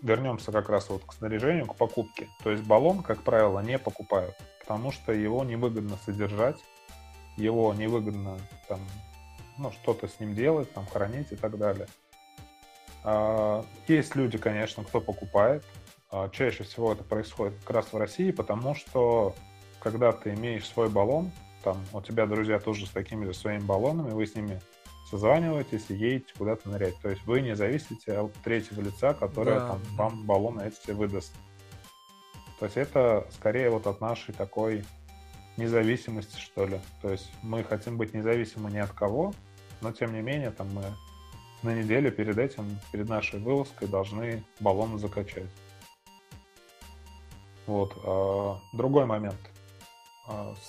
вернемся как раз вот к снаряжению, к покупке. То есть баллон, как правило, не покупают, потому что его невыгодно содержать, его невыгодно там, ну, что-то с ним делать, там, хранить и так далее. Э, есть люди, конечно, кто покупает. Э, чаще всего это происходит как раз в России, потому что когда ты имеешь свой баллон, там, у тебя друзья тоже с такими же своими баллонами, вы с ними созваниваетесь и едете куда-то нырять. То есть вы не зависите от третьего лица, которое да. там, вам баллоны эти выдаст. То есть это скорее вот от нашей такой независимости, что ли. То есть мы хотим быть независимы ни от кого, но тем не менее там, мы на неделю перед этим, перед нашей вылазкой должны баллоны закачать. Вот. Другой момент.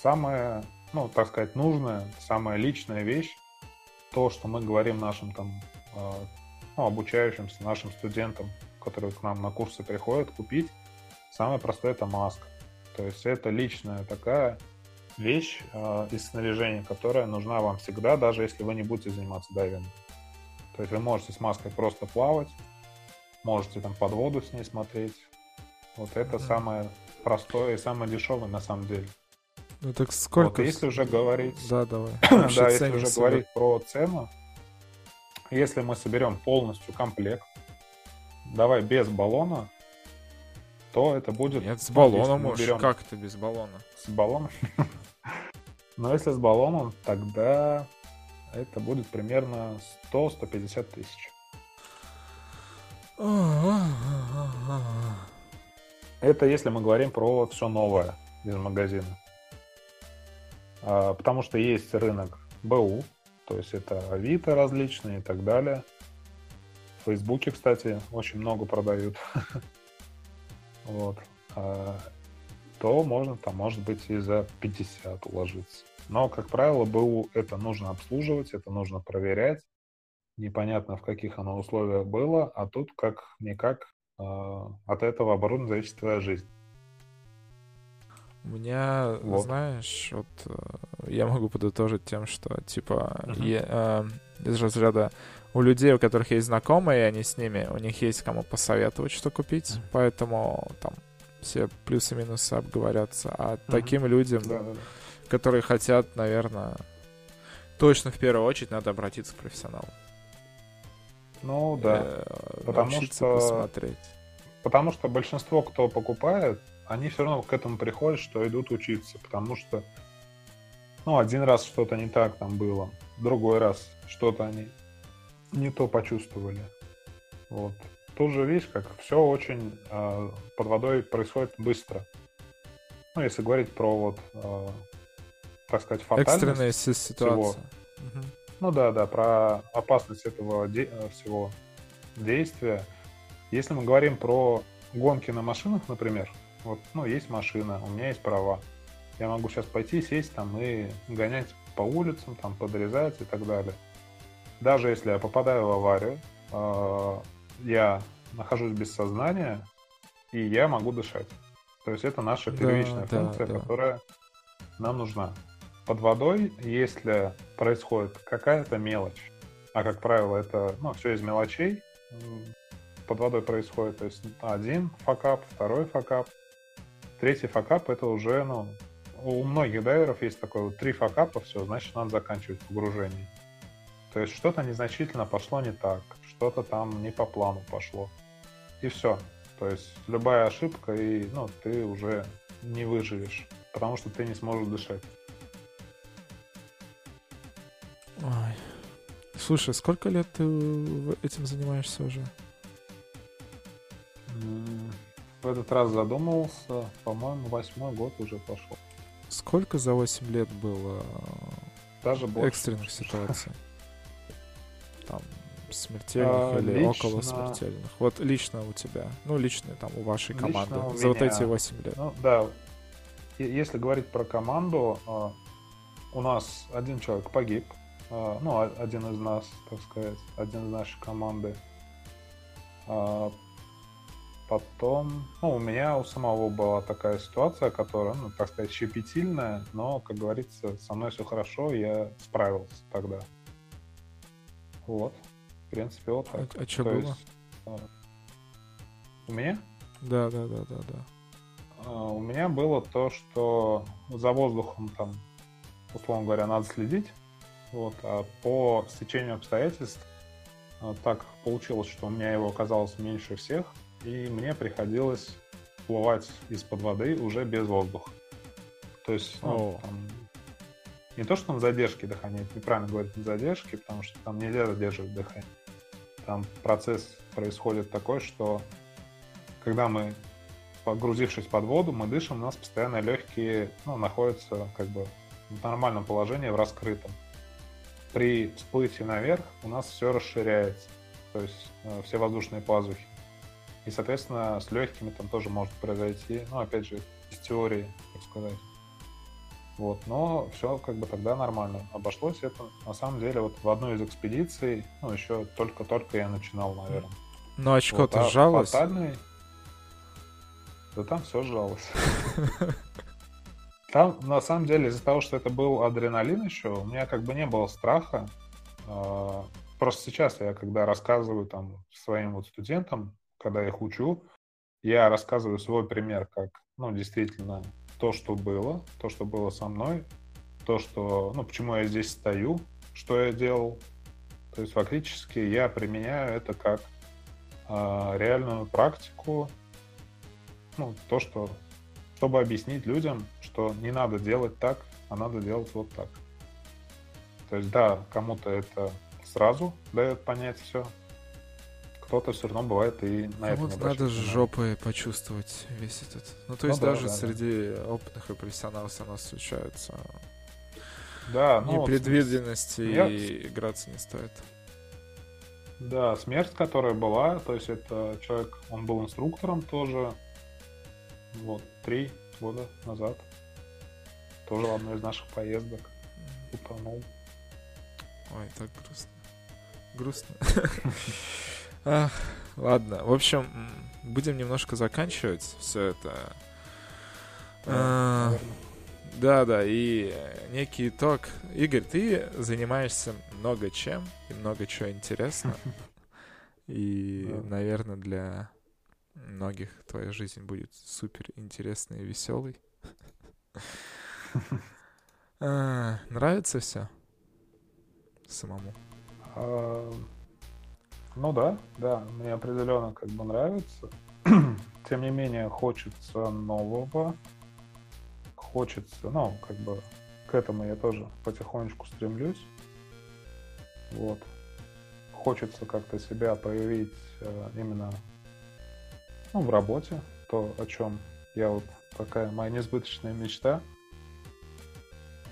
Самая, ну, так сказать, нужная, самая личная вещь, то, что мы говорим нашим там, ну, обучающимся, нашим студентам, которые к нам на курсы приходят, купить, самое простое — это маска. То есть это личная такая вещь из снаряжения, которая нужна вам всегда, даже если вы не будете заниматься дайвингом. То есть вы можете с маской просто плавать, можете там под воду с ней смотреть. Вот это да. самое простое и самое дешевое на самом деле. Ну так сколько? Вот, если уже говорить, да, давай. да, если уже себе. говорить про цену, если мы соберем полностью комплект, давай без баллона, то это будет... Нет, с баллоном можешь. Берем... Как ты без баллона? С баллоном? Но если с баллоном, тогда это будет примерно сто-сто пятьдесят тысяч. Это если мы говорим про все новое из магазина. Потому что есть рынок БУ, то есть это Авито различные и так далее. В Фейсбуке, кстати, очень много продают. Вот. То можно там, может быть, и за пятьдесят уложиться. Но, как правило, БУ это нужно обслуживать, это нужно проверять. Непонятно, в каких оно условиях было, а тут как-никак от этого оборудования зависит твоя жизнь. У меня, вот. знаешь, вот я могу подытожить тем, что, типа, uh-huh. е, э, из разряда у людей, у которых есть знакомые, они с ними, у них есть кому посоветовать, что купить, uh-huh. поэтому там все плюсы-минусы обговорятся. А uh-huh. таким людям, uh-huh. которые хотят, наверное, точно в первую очередь надо обратиться к профессионалу. Ну, да, э, потому что... посмотреть. Потому что большинство, кто покупает, они все равно к этому приходят, что идут учиться, потому что, ну, один раз что-то не так там было, другой раз что-то они не то почувствовали. Вот. Тут же, видишь, как все очень э, под водой происходит быстро. Ну, если говорить про, вот, э, так сказать, фатальность Экстренная ситуация. Всего. Угу. Ну да, да, про опасность этого де- всего действия. Если мы говорим про гонки на машинах, например, вот, ну, есть машина, у меня есть права. Я могу сейчас пойти, сесть там и гонять по улицам, там, подрезать и так далее. Даже если я попадаю в аварию, э- я нахожусь без сознания, и я могу дышать. То есть это наша первичная да, функция, да, да. которая нам нужна. Под водой, если происходит какая-то мелочь, а, как правило, это ну, все из мелочей под водой происходит, то есть один факап, второй факап, третий факап — это уже, ну, у многих дайверов есть такое, три факапа, все, значит, надо заканчивать погружение. То есть что-то незначительно пошло не так, что-то там не по плану пошло, и все. То есть любая ошибка, и, ну, ты уже не выживешь, потому что ты не сможешь дышать. Ой. Слушай, сколько лет ты этим занимаешься уже? В этот раз задумался, по-моему, восьмой год уже пошел. Сколько за восемь лет было даже больше экстренных ситуаций? Там смертельных а, или лично... около смертельных? Вот лично у тебя, ну лично там у вашей команды у за меня... вот эти восемь лет. Ну да, если говорить про команду, у нас один человек погиб, ну один из нас, так сказать, один из нашей команды. Потом, ну, у меня у самого была такая ситуация, которая, ну, так сказать, щепетильная, но, как говорится, со мной все хорошо, я справился тогда. Вот, в принципе, вот так. А, а что было? Есть, а, у меня? Да, да, да, да, да. А, у меня было то, что за воздухом там, условно говоря, надо следить, вот, а по стечению обстоятельств а, так получилось, что у меня его оказалось меньше всех. И мне приходилось плывать из-под воды уже без воздуха. То есть, ну, там, не то, что там задержки дыхания, неправильно говорить задержки, потому что там нельзя задерживать дыхание. Там процесс происходит такой, что когда мы, погрузившись под воду, мы дышим, у нас постоянно легкие, ну, находятся как бы в нормальном положении, в раскрытом. При всплытии наверх у нас все расширяется, то есть все воздушные пазухи. И, соответственно, с легкими там тоже может произойти, ну, опять же, из теории, так сказать. Вот, но все как бы тогда нормально обошлось. Это, на самом деле, вот в одной из экспедиций, ну, еще только-только я начинал, наверное. Ну, очко-то вот, а сжалось? Фатальный... Да там все сжалось. Там, на самом деле, из-за того, что это был адреналин еще, у меня как бы не было страха. Просто сейчас я, когда рассказываю там своим вот студентам, когда я их учу, я рассказываю свой пример, как, ну, действительно, то, что было, то, что было со мной, то, что, ну, почему я здесь стою, что я делал. То есть, фактически, я применяю это как э, реальную практику, ну, то, что, чтобы объяснить людям, что не надо делать так, а надо делать вот так. То есть, да, кому-то это сразу дает понять все, кто-то все равно бывает и на этом обращается. Надо же жопой почувствовать весь этот... Ну, то есть ну, даже да, среди да. опытных и профессионалов у нас случаются да, ну, непредвиденности, вот, и играться не стоит. Да, смерть, которая была, то есть это человек, он был инструктором тоже, вот, три года назад, тоже в одной из наших поездок утонул. Ой, так грустно. Грустно. Ах, ладно, в общем, будем немножко заканчивать все это. Да-да, и некий итог. Игорь, ты занимаешься много чем, и много чего интересного. И, наверное, для многих твоя жизнь будет супер интересной и веселой. Нравится все самому? Ну да, да, мне определенно как бы нравится. Тем не менее, хочется нового. Хочется, ну, как бы к этому я тоже потихонечку стремлюсь. Вот. Хочется как-то себя проявить э, именно, ну, в работе. То, о чем я вот, такая моя несбыточная мечта.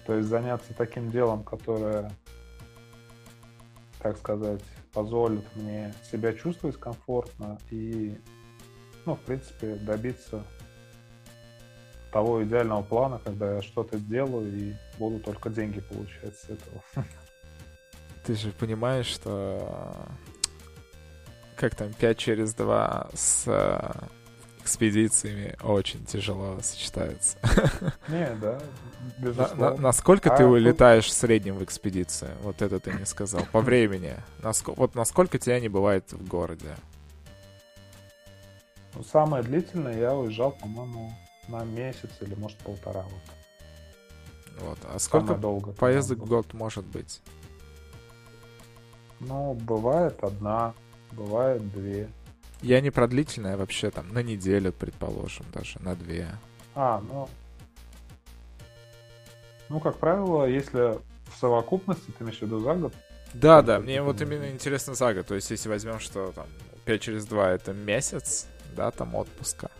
То есть заняться таким делом, которое, так сказать, позволит мне себя чувствовать комфортно и, ну, в принципе, добиться того идеального плана, когда я что-то делаю и буду только деньги получать с этого. Ты же понимаешь, что, как там, пять через два с экспедициями очень тяжело сочетается. Не, да, безусловно. На, на, насколько а ты улетаешь тут... в среднем в экспедиции? Вот это ты не сказал. По времени. Наско... Вот насколько тебя не бывает в городе? Ну, самое длительное я уезжал, по-моему, на месяц или, может, полтора. Вот. Вот. А сколько долго поездок в год может быть? Ну, бывает одна, бывает две. Я не про длительное, а вообще там на неделю, предположим, даже на две. А, ну... Ну, как правило, если в совокупности, ты имеешь в виду за год, Да, да, мне вот именно интересна сага. То есть, если возьмем, что там пять через два это месяц, да, там отпуска,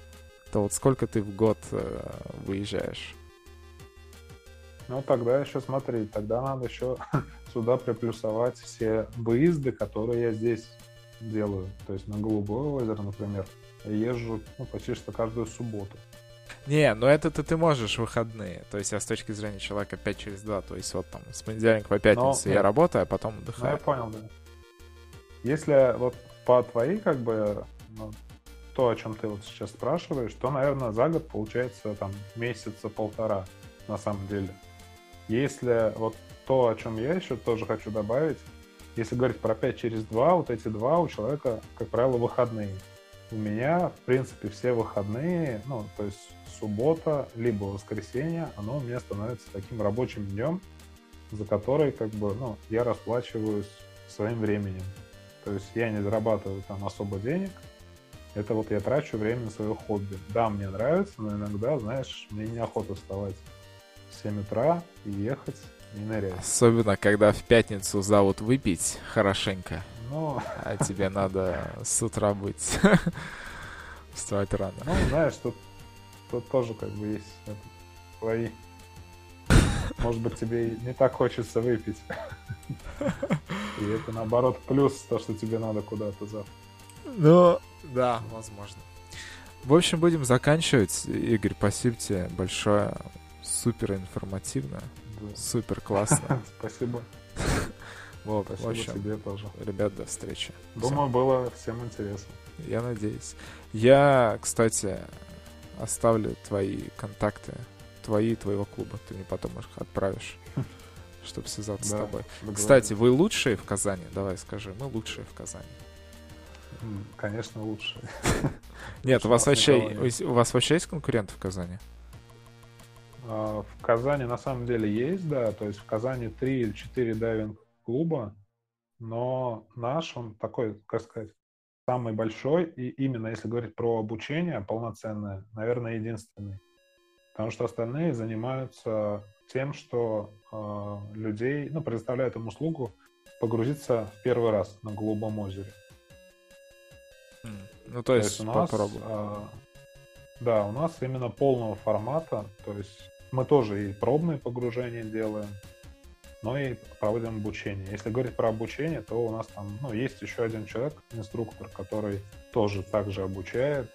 то вот сколько ты в год э, выезжаешь? Ну, тогда еще смотри, тогда надо еще сюда приплюсовать все выезды, которые я здесь делаю. То есть на Голубое озеро, например, я езжу ну, почти что каждую субботу. Не, ну это-то ты можешь выходные. То есть я с точки зрения человека пять через два. То есть вот там с понедельника по пятницу Но, я работаю, а потом отдыхаю. Ну, я понял, да. Если вот по твоей, как бы, ну, то, о чем ты вот сейчас спрашиваешь, то, наверное, за год получается там месяца полтора на самом деле. Если вот то, о чем я еще тоже хочу добавить, если говорить про пять через два, вот эти два у человека, как правило, выходные. У меня, в принципе, все выходные, ну, то есть суббота, либо воскресенье, оно у меня становится таким рабочим днем, за который, как бы, ну, я расплачиваюсь своим временем. То есть я не зарабатываю там особо денег, это вот я трачу время на свое хобби. Да, мне нравится, но иногда, знаешь, мне неохота вставать в семь утра и ехать, и нырять. Особенно, когда в пятницу зовут выпить хорошенько. Ну... А тебе надо с утра быть, вставать рано. Ну, знаешь, тут, тут тоже как бы есть это, твои... Может быть, тебе не так хочется выпить. И это, наоборот, плюс то, что тебе надо куда-то завтра. Ну, да, возможно. В общем, будем заканчивать. Игорь, спасибо тебе большое. Супер информативно. Да. Супер классно. Спасибо. Вот, спасибо в общем, тебе тоже. Ребят, до встречи. Думаю, всем. Было всем интересно. Я надеюсь. Я, кстати, оставлю твои контакты, твои и твоего клуба. Ты мне потом их отправишь, чтобы связаться да, с тобой. Кстати, вы лучшие в Казани? Давай скажи, мы лучшие в Казани. Конечно, лучшие. Нет, у вас вообще есть конкуренты в Казани? В Казани на самом деле есть, да. То есть в Казани три или четыре дайвинг клуба, но наш, он такой, как сказать, самый большой, и именно если говорить про обучение полноценное, наверное, единственный. Потому что остальные занимаются тем, что э, людей, ну, предоставляют им услугу погрузиться в первый раз на Голубом озере. Ну, то есть, то есть у нас, э, да, у нас именно полного формата, то есть мы тоже и пробные погружения делаем, но и проводим обучение. Если говорить про обучение, то у нас там, ну, есть еще один человек, инструктор, который тоже также обучает,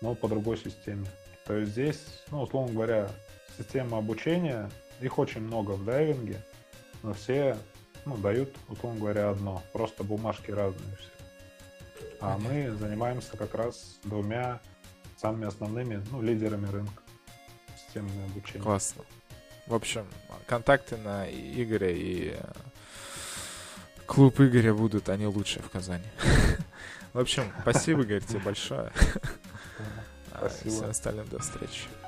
но по другой системе. То есть здесь, ну, условно говоря, система обучения, их очень много в дайвинге, но все, ну, дают, условно говоря, одно, просто бумажки разные все. А мы занимаемся как раз двумя самыми основными, ну, лидерами рынка системного обучения. Классно. В общем, контакты на Игоря и клуб Игоря будут, они лучшие в Казани. В общем, спасибо, Игорь, тебе большое. Спасибо. Всем остальным до встречи.